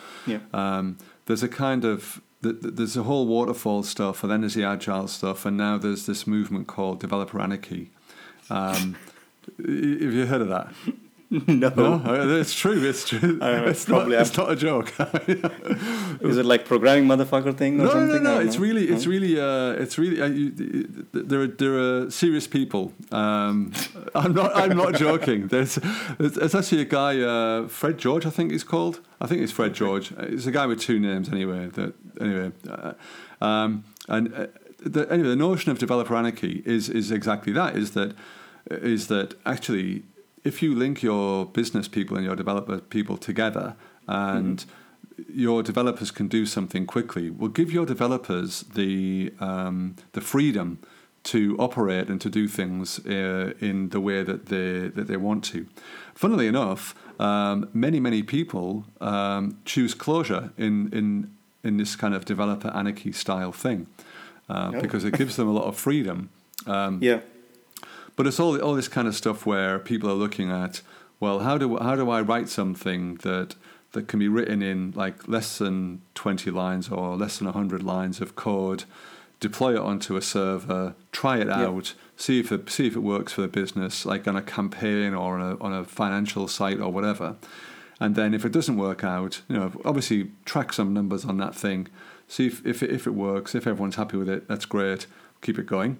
there's a kind of there's a whole waterfall stuff, and then there's the agile stuff, and now there's this movement called developer anarchy. Have you heard of that? No, it's true. It's not a joke. Is it like programming motherfucker thing or something? No. It's really. There are serious people. I'm not joking. There's actually a guy, Fred George, I think he's called. I think it's Fred George. It's a guy with two names anyway. The notion of developer anarchy is exactly that. Is that actually. If you link your business people and your developer people together and your developers can do something quickly, well, give your developers the freedom to operate and to do things in the way that they want to. Funnily enough, many people choose Clojure in this kind of developer anarchy style thing because it gives them a lot of freedom. But it's all this kind of stuff where people are looking at, well, how do I write something that can be written in like less than 20 lines or less than 100 lines of code, deploy it onto a server, try it out, see if it works for the business, like on a campaign or on a financial site or whatever, and then if it doesn't work out, you know, obviously track some numbers on that thing, see if it works, if everyone's happy with it, that's great, keep it going.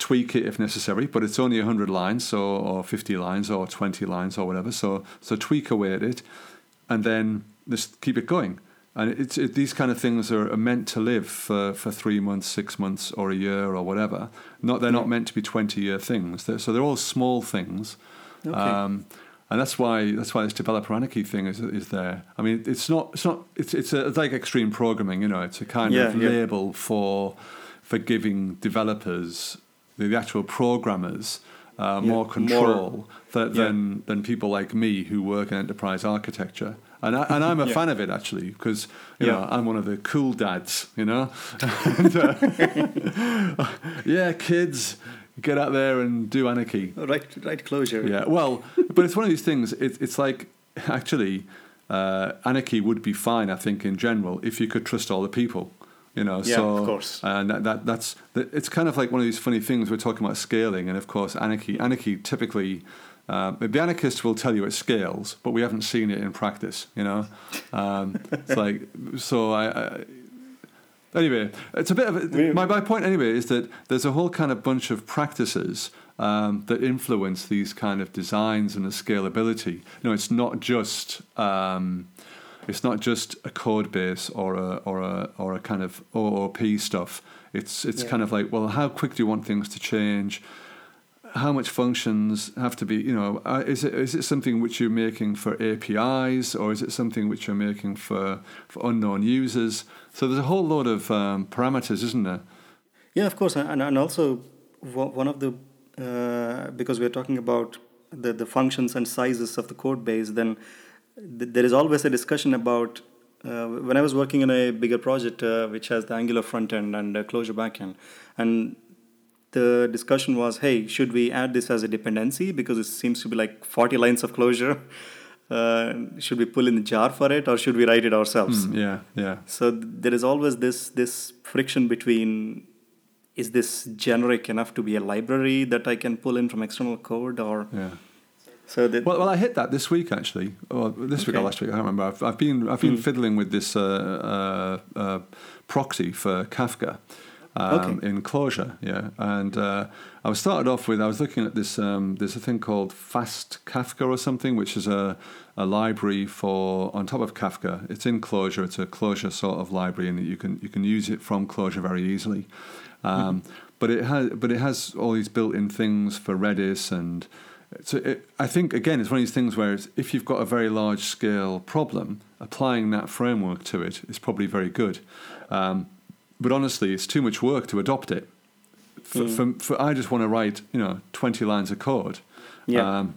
Tweak it if necessary, but it's only 100 lines or 50 lines or 20 lines or whatever, so tweak away at it and then just keep it going. And it's these kind of things are meant to live for 3 months, 6 months or a year or whatever. They're not meant to be 20-year things, so they're all small things. And that's why this developer anarchy thing is there. I mean, it's like extreme programming, you know, it's a kind of label for giving developers, the actual programmers, more control than people like me who work in enterprise architecture. And I'm a fan of it, actually, because, you know, I'm one of the cool dads, you know? Kids, get out there and do anarchy. Right, Clojure. Yeah, well, but it's one of these things. It's like, actually, anarchy would be fine, I think, in general, if you could trust all the people. You know, of course. And that's it's kind of like one of these funny things. We're talking about scaling, and of course, anarchy. Anarchy typically The anarchists will tell you it scales, but we haven't seen it in practice, you know. It's like, so I anyway, it's a bit of a, my point anyway is that there's a whole kind of bunch of practices that influence these kind of designs and the scalability. You know, it's not just a code base or a kind of OOP stuff. It's kind of like, well, how quick do you want things to change? How much functions have to be, you know, is it something which you're making for APIs, or is it something which you're making for unknown users? So there's a whole load of parameters, isn't there? Yeah, of course. And also one of the, because we're talking about the functions and sizes of the code base, then there is always a discussion about, when I was working in a bigger project, which has the Angular front end and Clojure back end, and the discussion was, hey, should we add this as a dependency? Because it seems to be like 40 lines of Clojure. Should we pull in the jar for it, or should we write it ourselves? So there is always this friction between, is this generic enough to be a library that I can pull in from external code? Or So well, I hit that this week, actually. Or this week or last week, I can't remember. I've been fiddling with this proxy for Kafka. In Clojure, and I started off with, I was looking at this. There's a thing called Fast Kafka or something, which is a library for on top of Kafka. It's in Clojure. It's a Clojure sort of library, and you can use it from Clojure very easily. But it has all these built-in things for Redis, and so I think again it's one of these things where if you've got a very large-scale problem, applying that framework to it is probably very good. But honestly, it's too much work to adopt it. For I just want to write, 20 lines of code. And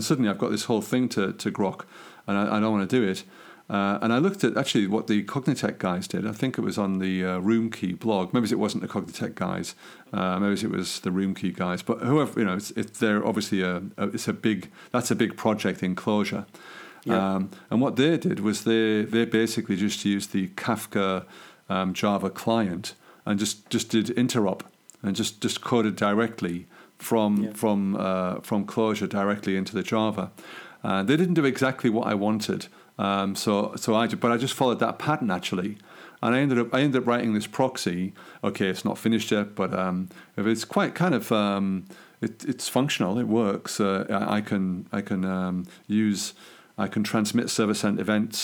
suddenly I've got this whole thing to grok, and I don't want to do it. And I looked at, actually, what the Cognitech guys did. I think it was on the Room Key blog. Maybe it wasn't the Cognitech guys. Maybe it was the Room Key guys. But whoever, they're obviously that's a big project in Clojure. And what they did was they basically just used the Kafka Java client and just did interop and just coded directly from Clojure directly into the Java. They didn't do exactly what I wanted, so I just followed that pattern actually, and I ended up writing this proxy. Okay, it's not finished yet, but it's quite kind of it's functional. It works. I can transmit server-sent events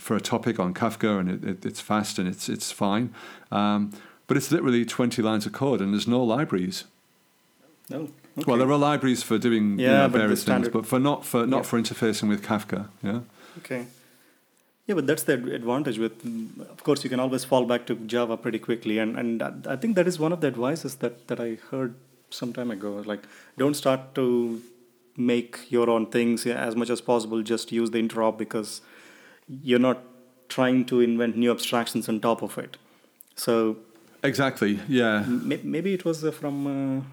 for a topic on Kafka, and it's fast and it's fine, but it's literally 20 lines of code, and there's no libraries. No. Okay. Well, there are libraries for doing various things, but for interfacing with Kafka. Yeah. Okay. Yeah, but that's the advantage. With, of course, you can always fall back to Java pretty quickly, and I think that is one of the advices that I heard some time ago. Like, don't start to make your own things as much as possible. Just use the interop, because you're not trying to invent new abstractions on top of it. So exactly, yeah. Maybe it was from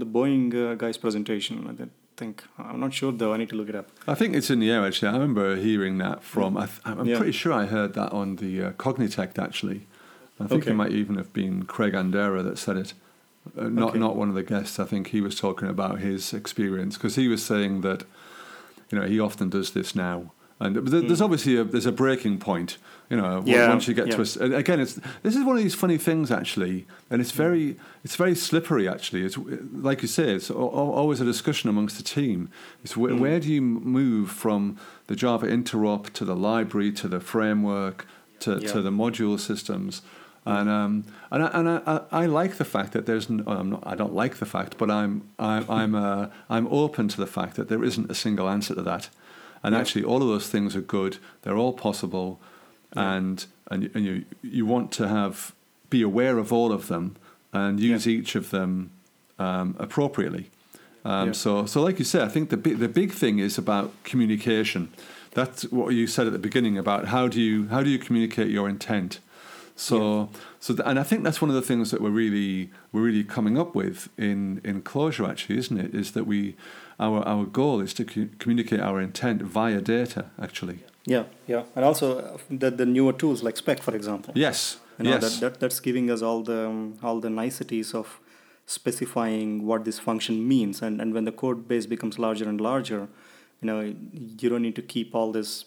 the Boeing guy's presentation, I think. I'm not sure though. I need to look it up. I think it's in the air actually. I remember hearing that from. I'm pretty sure I heard that on the Cognitech actually. I think it might even have been Craig Andera that said it. Not one of the guests. I think he was talking about his experience, because he was saying that he often does this now. And there's obviously there's a breaking point, once you get to a, again, this is one of these funny things actually, and it's very slippery actually. It's like you say, it's always a discussion amongst the team. It's where do you move from the Java interop to the library to the framework to the module systems, and I like the fact that there's I don't like the fact, but I'm open to the fact that there isn't a single answer to that. And actually, all of those things are good. They're all possible, and you want to be aware of all of them and use each of them appropriately. So like you said, I think the big thing is about communication. That's what you said at the beginning about how do you communicate your intent. And I think that's one of the things that we're really coming up with in Clojure actually, isn't it? Is that our goal is to communicate our intent via data actually. Yeah, and also the newer tools like spec, for example. Yes. That's giving us all the niceties of specifying what this function means. And when the code base becomes larger and larger, you don't need to keep all these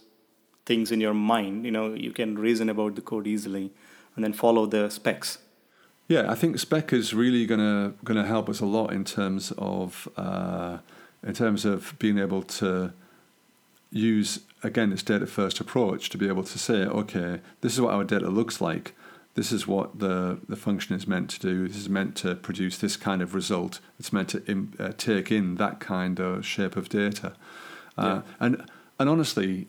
things in your mind. You can reason about the code easily and then follow the specs. Yeah, I think spec is really gonna help us a lot in terms of being able to use, again, this data-first approach to be able to say, okay, this is what our data looks like. This is what the function is meant to do. This is meant to produce this kind of result. It's meant to take in that kind of shape of data. Yeah. And honestly,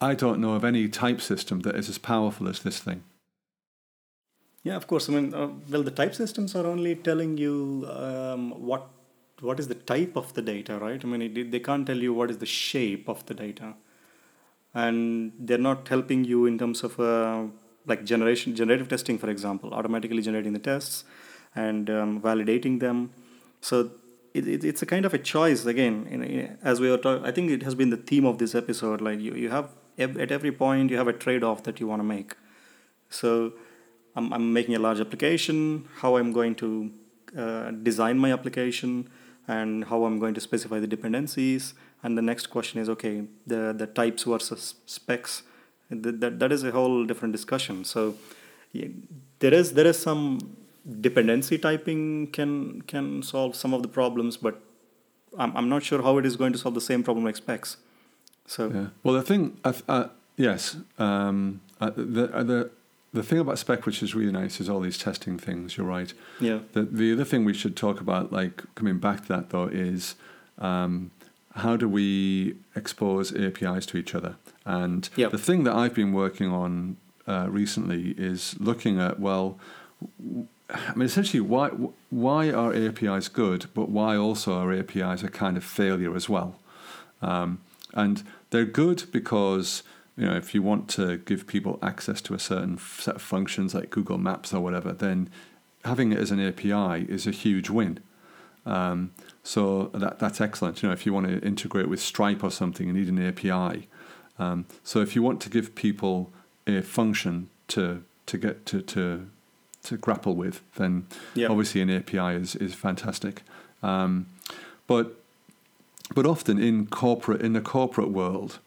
I don't know of any type system that is as powerful as this thing. Yeah, of course. I mean, the type systems are only telling you what is the type of the data, right? I mean, they can't tell you what is the shape of the data. And they're not helping you in terms of generative testing, for example, automatically generating the tests and validating them. So it's a kind of a choice, again, as we were talking. I think it has been the theme of this episode. Like you have, at every point, you have a trade-off that you want to make. So I'm making a large application, how I'm going to design my application, and how I'm going to specify the dependencies. And the next question is, okay, the types versus specs. That is a whole different discussion. So yeah, there is some dependency typing can solve some of the problems, but I'm not sure how it is going to solve the same problem like specs. So yeah. Well, the thing, the thing about spec which is really nice is all these testing things. You're right. Yeah. The other thing we should talk about, like coming back to that though, is how do we expose APIs to each other? And yep. The thing that I've been working on recently is looking at, essentially why are APIs good, but why also are APIs a kind of failure as well? And they're good because, if you want to give people access to a certain set of functions like Google Maps or whatever, then having it as an API is a huge win. So that's excellent. If you want to integrate with Stripe or something, you need an API. So if you want to give people a function to grapple with, then yep. Obviously an API is fantastic. But often in the corporate world,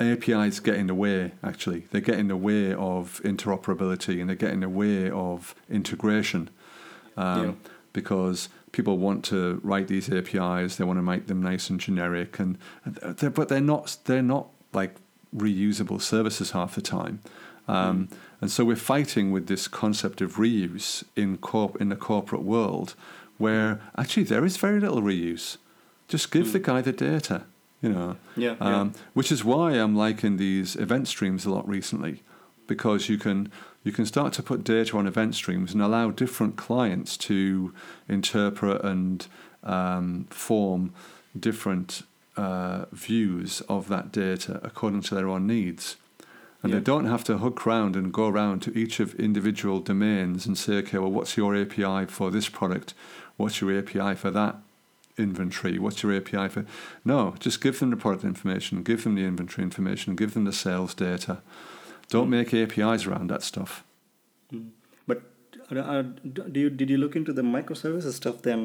APIs get in the way. Actually, they get in the way of interoperability and they get in the way of integration because people want to write these APIs. They want to make them nice and generic, but they're not like reusable services half the time. And so we're fighting with this concept of reuse in the corporate world, where actually there is very little reuse. Just give the guy the data, Which is why I'm liking these event streams a lot recently, because you can start to put data on event streams and allow different clients to interpret and form different views of that data according to their own needs, and they don't have to hook round and go round to each of individual domains and say, okay, well, what's your API for this product, what's your API for that inventory, what's your API for just give them the product information, give them the inventory information, give them the sales data. Don't make APIs around that stuff. But did you look into the microservices stuff then?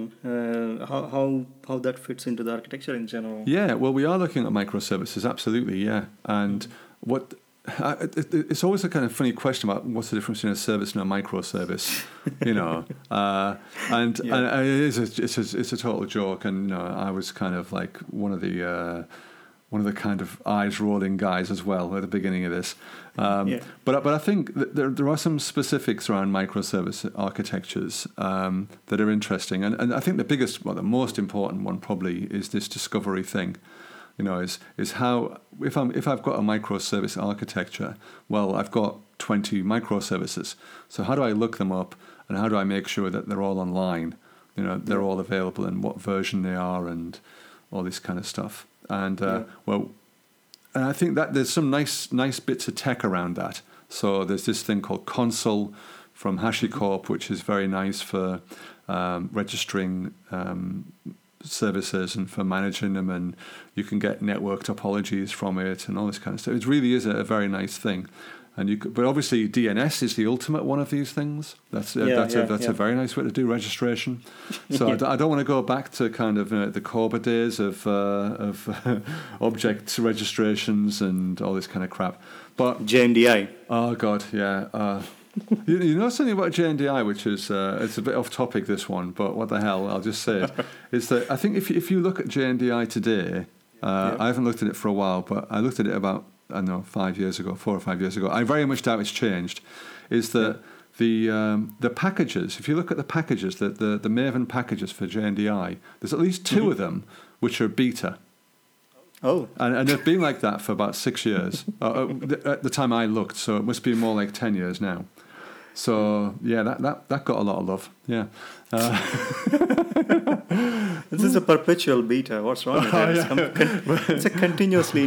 How that fits into the architecture in general? Yeah, well, we are looking at microservices, absolutely, yeah. And it's always a kind of funny question about what's the difference between a service and a microservice, and it's a total joke. And I was kind of like one of the kind of eyes rolling guys as well at the beginning of this. But I think there are some specifics around microservice architectures that are interesting. And I think the most important one probably is this discovery thing. Is how, if I've got a microservice architecture, well, I've got 20 microservices. So how do I look them up and how do I make sure that they're all online? They're all available and what version they are and all this kind of stuff. And and I think that there's some nice bits of tech around that. So there's this thing called Consul from HashiCorp, which is very nice for registering services and for managing them, and you can get network topologies from it and all this kind of stuff. It really is a very nice thing. And you could, but obviously DNS is the ultimate one of these things. That's a very nice way to do registration. So I don't want to go back to kind of the COBA days of object registrations and all this kind of crap. But JNDI. Oh God, yeah. You know something about JNDI, which is it's a bit off topic this one, but what the hell? I'll just say it. Is that I think if you look at JNDI today, I haven't looked at it for a while, but I looked at it about, I don't know, 4 or 5 years ago. I very much doubt it's changed. Is that the packages? If you look at the packages, the Maven packages for JNDI, there's at least 2 of them which are beta. Oh, and they've been like that for about 6 years at the time I looked. So it must be more like 10 years now. So yeah, that got a lot of love. Yeah. This is a perpetual beta. What's wrong with that? It's a continuously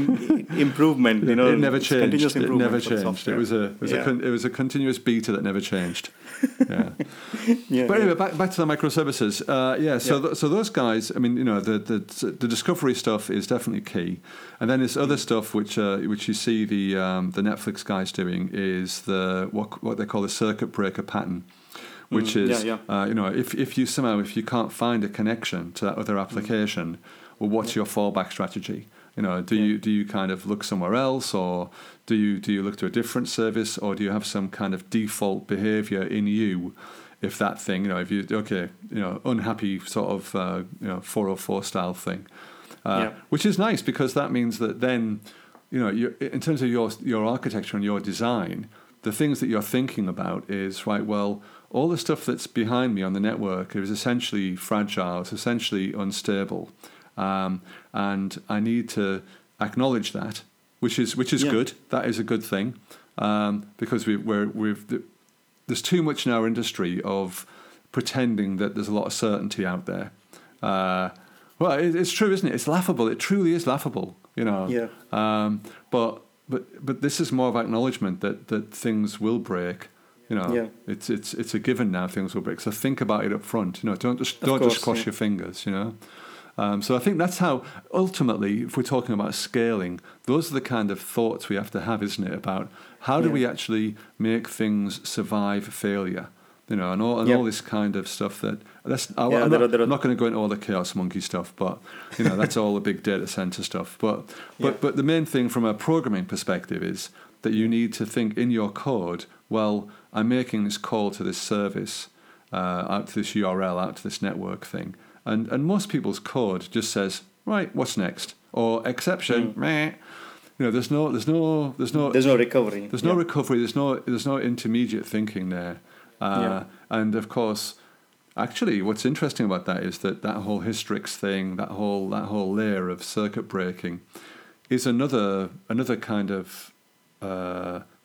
improvement. You know, it never changed. It was a continuous beta that never changed. Yeah. Anyway, back to the microservices. So those guys. I mean, you know, the discovery stuff is definitely key, and then this other stuff which you see the Netflix guys doing is the what they call the circuit breaker pattern. Which is, you know, if you can't find a connection to that other application, well, what's your fallback strategy? You know, do you kind of look somewhere else, or do you look to a different service, or do you have some kind of default behavior in you? If that thing, you know, unhappy sort of 404 style thing, which is nice because that means that then, you know, in terms of your architecture and your design, the things that you're thinking about is right. Well, all the stuff that's behind me on the network is essentially fragile, it's essentially unstable. And I need to acknowledge that, which is good. That is a good thing because there's too much in our industry of pretending that there's a lot of certainty out there. Well, it's true, isn't it? It's laughable. It truly is laughable, you know. Yeah. But this is more of acknowledgement that things will break. You know, it's a given now. Things will break. So think about it up front. You know, don't just cross your fingers. You know, so I think that's how ultimately, if we're talking about scaling, those are the kind of thoughts we have to have, isn't it? About how do we actually make things survive failure? You know, and all this kind of stuff. I'm not going to go into all the chaos monkey stuff, but you know, that's all the big data center stuff. But the main thing from a programming perspective is that you need to think in your code. Well, I'm making this call to this service, out to this URL, out to this network thing. And most people's code just says, right, what's next? Or exception, meh. You know, there's no recovery. There's no intermediate thinking there. And of course, actually what's interesting about that is that whole hystrix thing, that whole layer of circuit breaking is another kind of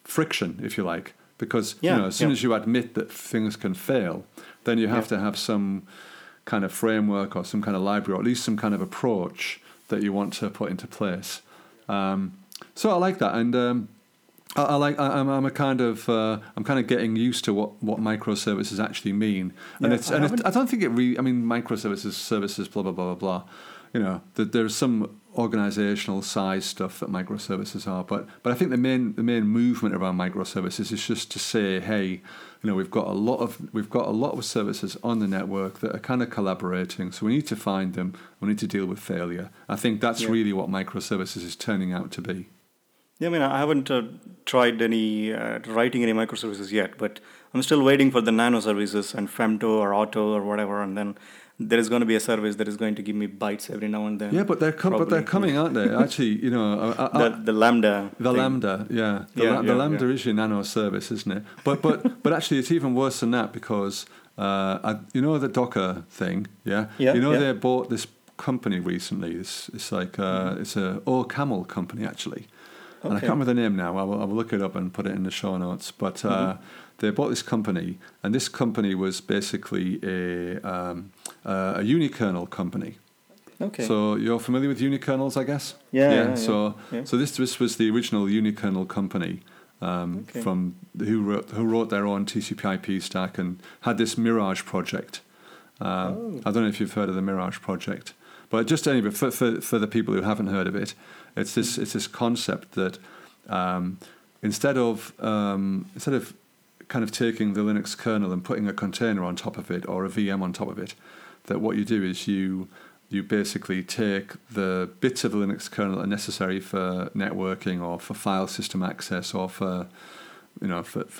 friction, if you like. Because you know, as soon as you admit that things can fail, then you have to have some kind of framework or some kind of library or at least some kind of approach that you want to put into place. So I like that, and I'm kind of getting used to what microservices actually mean. And I don't think it really. I mean, microservices, services, blah blah blah blah blah. You know, there's some organizational size stuff that microservices are, but I think the main movement around microservices is just to say, hey, you know, we've got a lot of services on the network that are kind of collaborating, so we need to find them. We need to deal with failure. I think that's really what microservices is turning out to be. Yeah, I mean, I haven't tried writing any microservices yet, but I'm still waiting for the nanoservices and femto or auto or whatever, and then there is going to be a service that is going to give me bytes every now and then. Yeah, but they're coming, aren't they? Actually, you know, the Lambda. The thing. Lambda, yeah. The Lambda is your nano service, isn't it? But actually, it's even worse than that because you know the Docker thing, yeah. They bought this company recently. It's like it's a camel company actually, and I can't remember the name now. I will look it up and put it in the show notes, but. They bought this company, and this company was basically a unikernel company. Okay. So you're familiar with unikernels, I guess? Yeah. So this was the original unikernel company from who wrote their own TCP/IP stack and had this Mirage project. I don't know if you've heard of the Mirage project, but just anyway, for the people who haven't heard of it, it's this concept that instead of kind of taking the Linux kernel and putting a container on top of it or a VM on top of it, that what you do is you basically take the bits of the Linux kernel that are necessary for networking or for file system access or for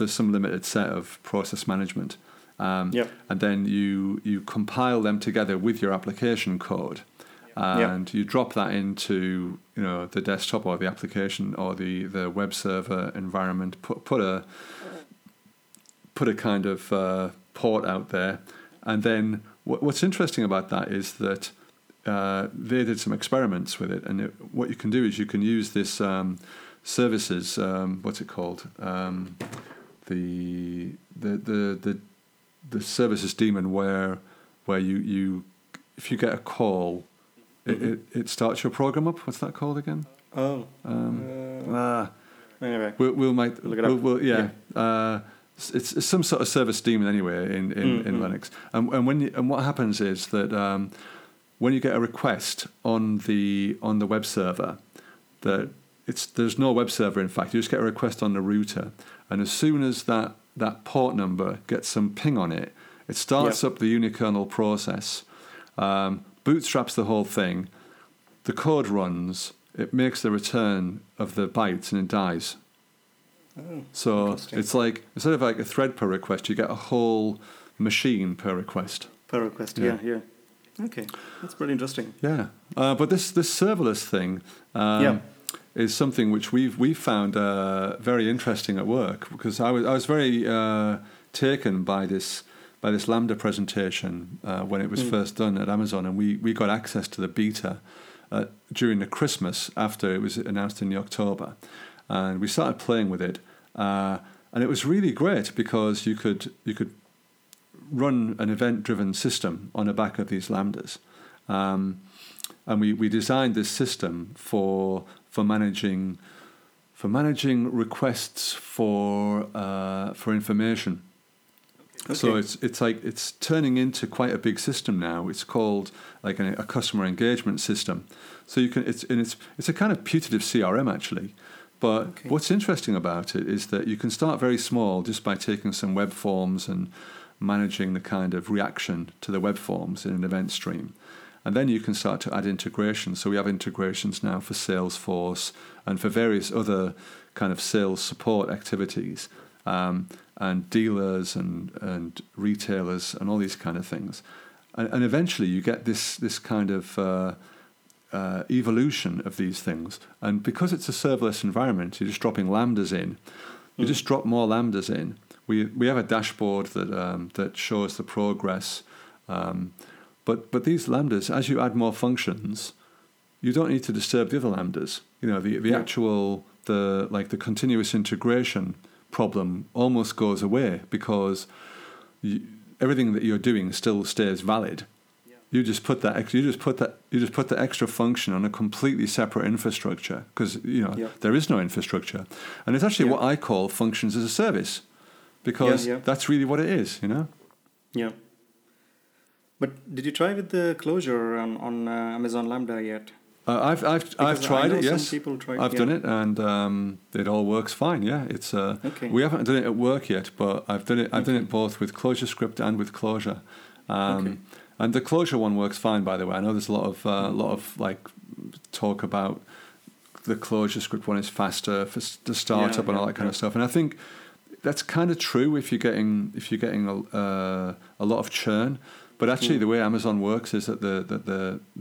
some limited set of process management. And then you compile them together with your application code, and you drop that into the desktop or the application or the web server environment. Put a kind of port out there, and then what's interesting about that is that they did some experiments with it, and what you can do is you can use this services. What's it called? The services daemon where you if you get a call, it starts your program up. What's that called again? Anyway, we'll look it up. It's some sort of service daemon anyway in Linux. And what happens is that when you get a request on the web server, there's no web server. In fact, you just get a request on the router, and as soon as that port number gets some ping on it, it starts up the unikernel process, bootstraps the whole thing, the code runs, it makes the return of the bytes, and it dies. So it's like, instead of like a thread per request, you get a whole machine per request. Okay, that's pretty interesting. Yeah, but this serverless thing is something which we found very interesting at work, because I was very taken by this Lambda presentation when it was first done at Amazon, and we got access to the beta during the Christmas after it was announced in October. And we started playing with it, and it was really great because you could run an event-driven system on the back of these lambdas, and we designed this system for managing requests for information. Okay. So it's turning into quite a big system now. It's called like a customer engagement system. So it's a kind of putative CRM actually. But what's interesting about it is that you can start very small just by taking some web forms and managing the kind of reaction to the web forms in an event stream. And then you can start to add integrations. So we have integrations now for Salesforce and for various other kind of sales support activities, and dealers and retailers and all these kind of things. And eventually you get this kind of... evolution of these things, and because it's a serverless environment, you're just dropping lambdas in. You just drop more lambdas in. We have a dashboard that shows the progress, but these lambdas, as you add more functions, you don't need to disturb the other lambdas. The continuous integration problem almost goes away because everything that you're doing still stays valid. You just put the extra function on a completely separate infrastructure because there is no infrastructure, and it's actually what I call functions as a service, because that's really what it is, Yeah. But did you try with the Clojure on Amazon Lambda yet? I've tried it. Yes, some people tried. I've done it, and it all works fine. Yeah, it's We haven't done it at work yet, but I've done it. I've done it both with Clojure Script and with Clojure. And the Clojure one works fine, by the way. I know there's a lot of like talk about the Clojure Script one is faster for the startup and all that kind of stuff. And I think that's kind of true if you're getting a lot of churn. But actually, the way Amazon works is that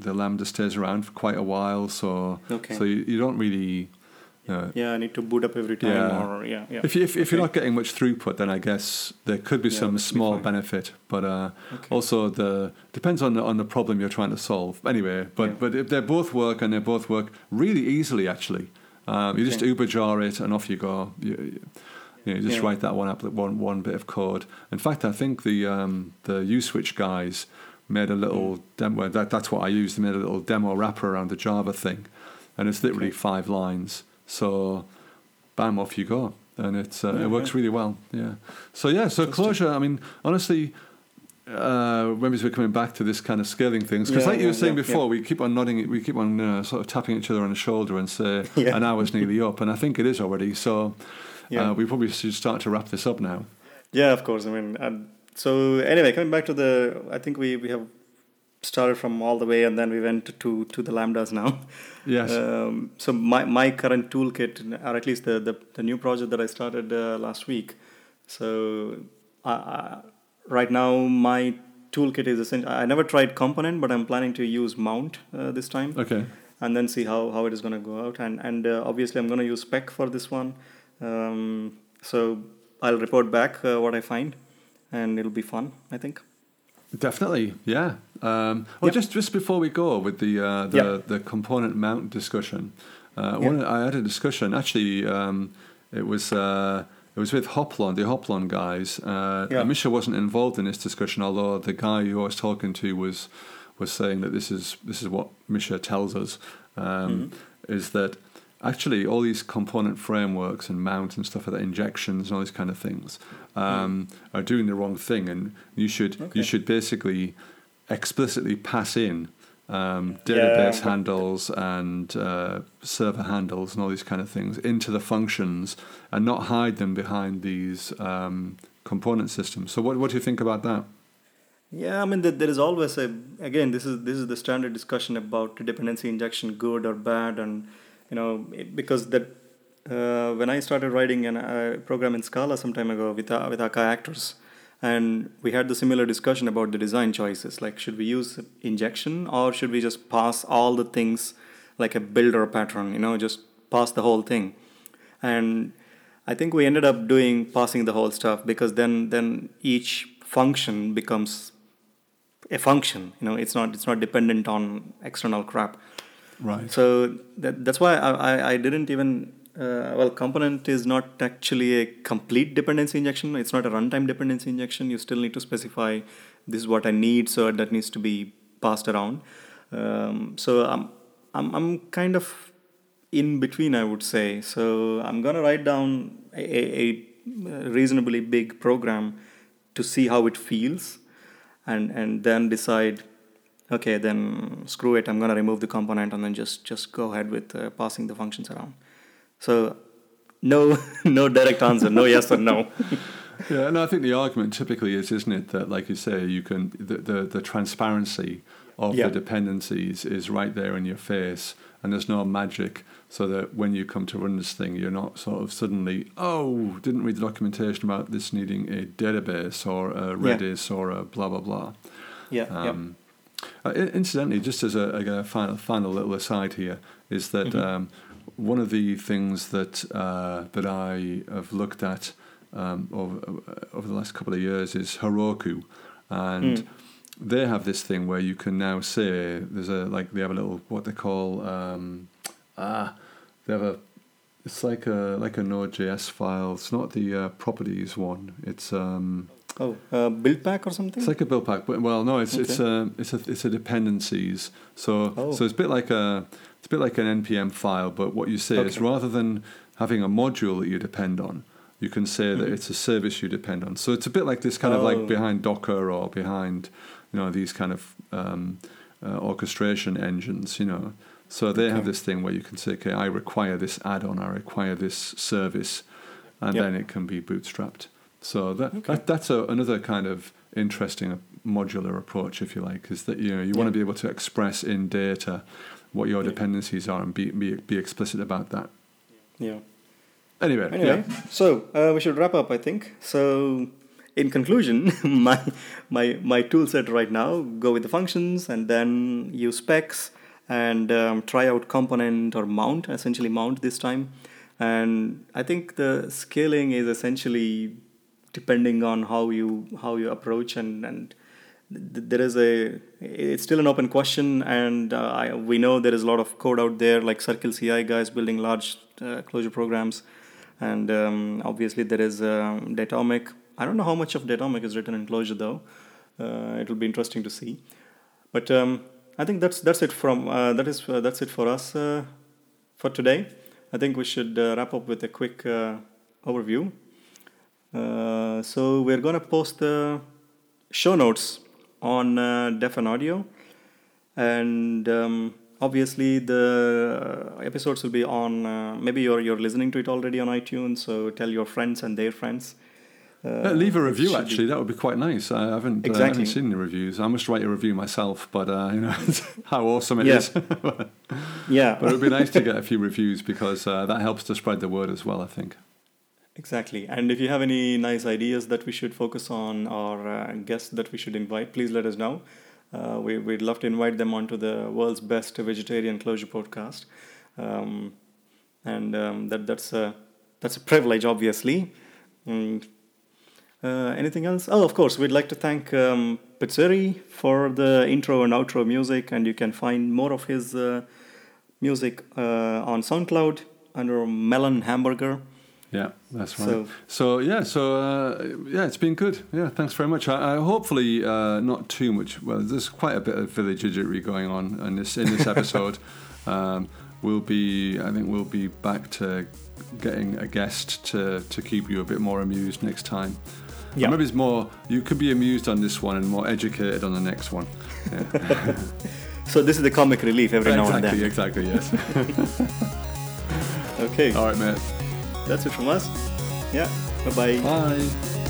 the Lambda stays around for quite a while, so you don't really. I need to boot up every time. If you're not getting much throughput, then I guess there could be some small benefit, but also depends on the problem you're trying to solve. Anyway, but they both work, and they both work really easily. Actually, you just Uber jar it, and off you go. You just write that one bit of code. In fact, I think the USwitch guys made a little demo. That's what I used. They made a little demo wrapper around the Java thing, and it's literally 5 lines. So, bam, off you go, and it works really well. So Clojure. I mean, honestly, when we're coming back to this kind of scaling things, because like you were saying before, we keep on nodding, we keep on sort of tapping each other on the shoulder and say an hour's nearly up, and I think it is already. So we probably should start to wrap this up now. Yeah, of course. I mean, so anyway, coming back to the, I think we have started from all the way, and then we went to the lambdas now. Yes. So my current toolkit, or at least the new project that I started last week. So right now, my toolkit is essentially, I never tried component, but I'm planning to use mount this time. Okay. And then see how it is going to go out. And obviously, I'm going to use spec for this one. So I'll report back what I find, and it'll be fun, I think. Definitely, yeah. Just before we go with the component mount discussion, I had a discussion, actually, it was with Hoplon, the Hoplon guys. Misha wasn't involved in this discussion, although the guy who I was talking to was saying that this is what Misha tells us, is that actually all these component frameworks and mount and stuff like that, injections and all these kind of things, are doing the wrong thing, and you should basically explicitly pass in database handles and server handles and all these kind of things into the functions and not hide them behind these component systems. So what do you think about that? Yeah, I mean, there is always this is the standard discussion about dependency injection, good or bad, and because that when I started writing a program in Scala some time ago with Akka actors, and we had the similar discussion about the design choices, like should we use injection or should we just pass all the things like a builder pattern, just pass the whole thing. And I think we ended up passing the whole stuff, because then each function becomes a function, it's not dependent on external crap. Right. So that's why I didn't even... component is not actually a complete dependency injection. It's not a runtime dependency injection. You still need to specify this is what I need, so that needs to be passed around. So I'm kind of in between, I would say. So I'm going to write down a reasonably big program to see how it feels, and then decide... okay, then screw it, I'm going to remove the component and then just go ahead with passing the functions around. So no direct answer, no yes or no. Yeah, and I think the argument typically is, isn't it, that like you say, you can the transparency of the dependencies is right there in your face, and there's no magic, so that when you come to run this thing, you're not sort of suddenly, didn't read the documentation about this needing a database or a Redis or a blah, blah, blah. Yeah, incidentally, just as a final little aside here, is that one of the things that I have looked at over the last couple of years is Heroku, and they have this thing where you can now say they have a little, what they call it's like a Node.js file. It's not the properties one. It's build pack or something? It's like a build pack, but it's a dependencies. So it's a bit like an npm file, but what you say is, rather than having a module that you depend on, you can say that it's a service you depend on. So it's a bit like this kind of like behind Docker or behind these kind of orchestration engines, So they have this thing where you can say, okay, I require this add-on, I require this service, and then it can be bootstrapped. So that's another kind of interesting modular approach, if you like, is that you want to be able to express in data what your dependencies are and be explicit about that. Yeah. Anyway. So we should wrap up, I think. So in conclusion, my tool set right now, go with the functions and then use specs and try out component or mount, essentially mount this time. And I think the scaling is essentially... depending on how you approach, and it's still an open question, and we know there is a lot of code out there, like Circle CI guys building large Clojure programs, and obviously there is Datomic. I don't know how much of Datomic is written in Clojure though. It'll be interesting to see. But I think that's it for us for today. I think we should wrap up with a quick overview. So we're going to post the show notes on Deaf and Audio. And obviously the episodes will be on, maybe you're listening to it already on iTunes, so tell your friends and their friends. Leave a review, actually. That would be quite nice. I haven't seen the reviews. I must write a review myself, but you know how awesome it is. Yeah. But it would be nice to get a few reviews because that helps to spread the word as well, I think. Exactly. And if you have any nice ideas that we should focus on or guests that we should invite, please let us know. We'd love to invite them onto the world's best vegetarian Clojure podcast. That's a privilege, obviously. And anything else? Oh, of course, we'd like to thank Pizzeri for the intro and outro music, and you can find more of his music on SoundCloud under Melon Hamburger. Yeah, that's right. So, it's been good. Yeah, thanks very much. I hopefully not too much. Well, there's quite a bit of village idiotry going on in this episode. I think we'll be back to getting a guest to keep you a bit more amused next time. Yeah. Maybe it's more, you could be amused on this one and more educated on the next one. Yeah. So this is the comic relief every now and then. Exactly, yes. Okay. All right, mate. That's it from us. Yeah. Bye-bye. Bye.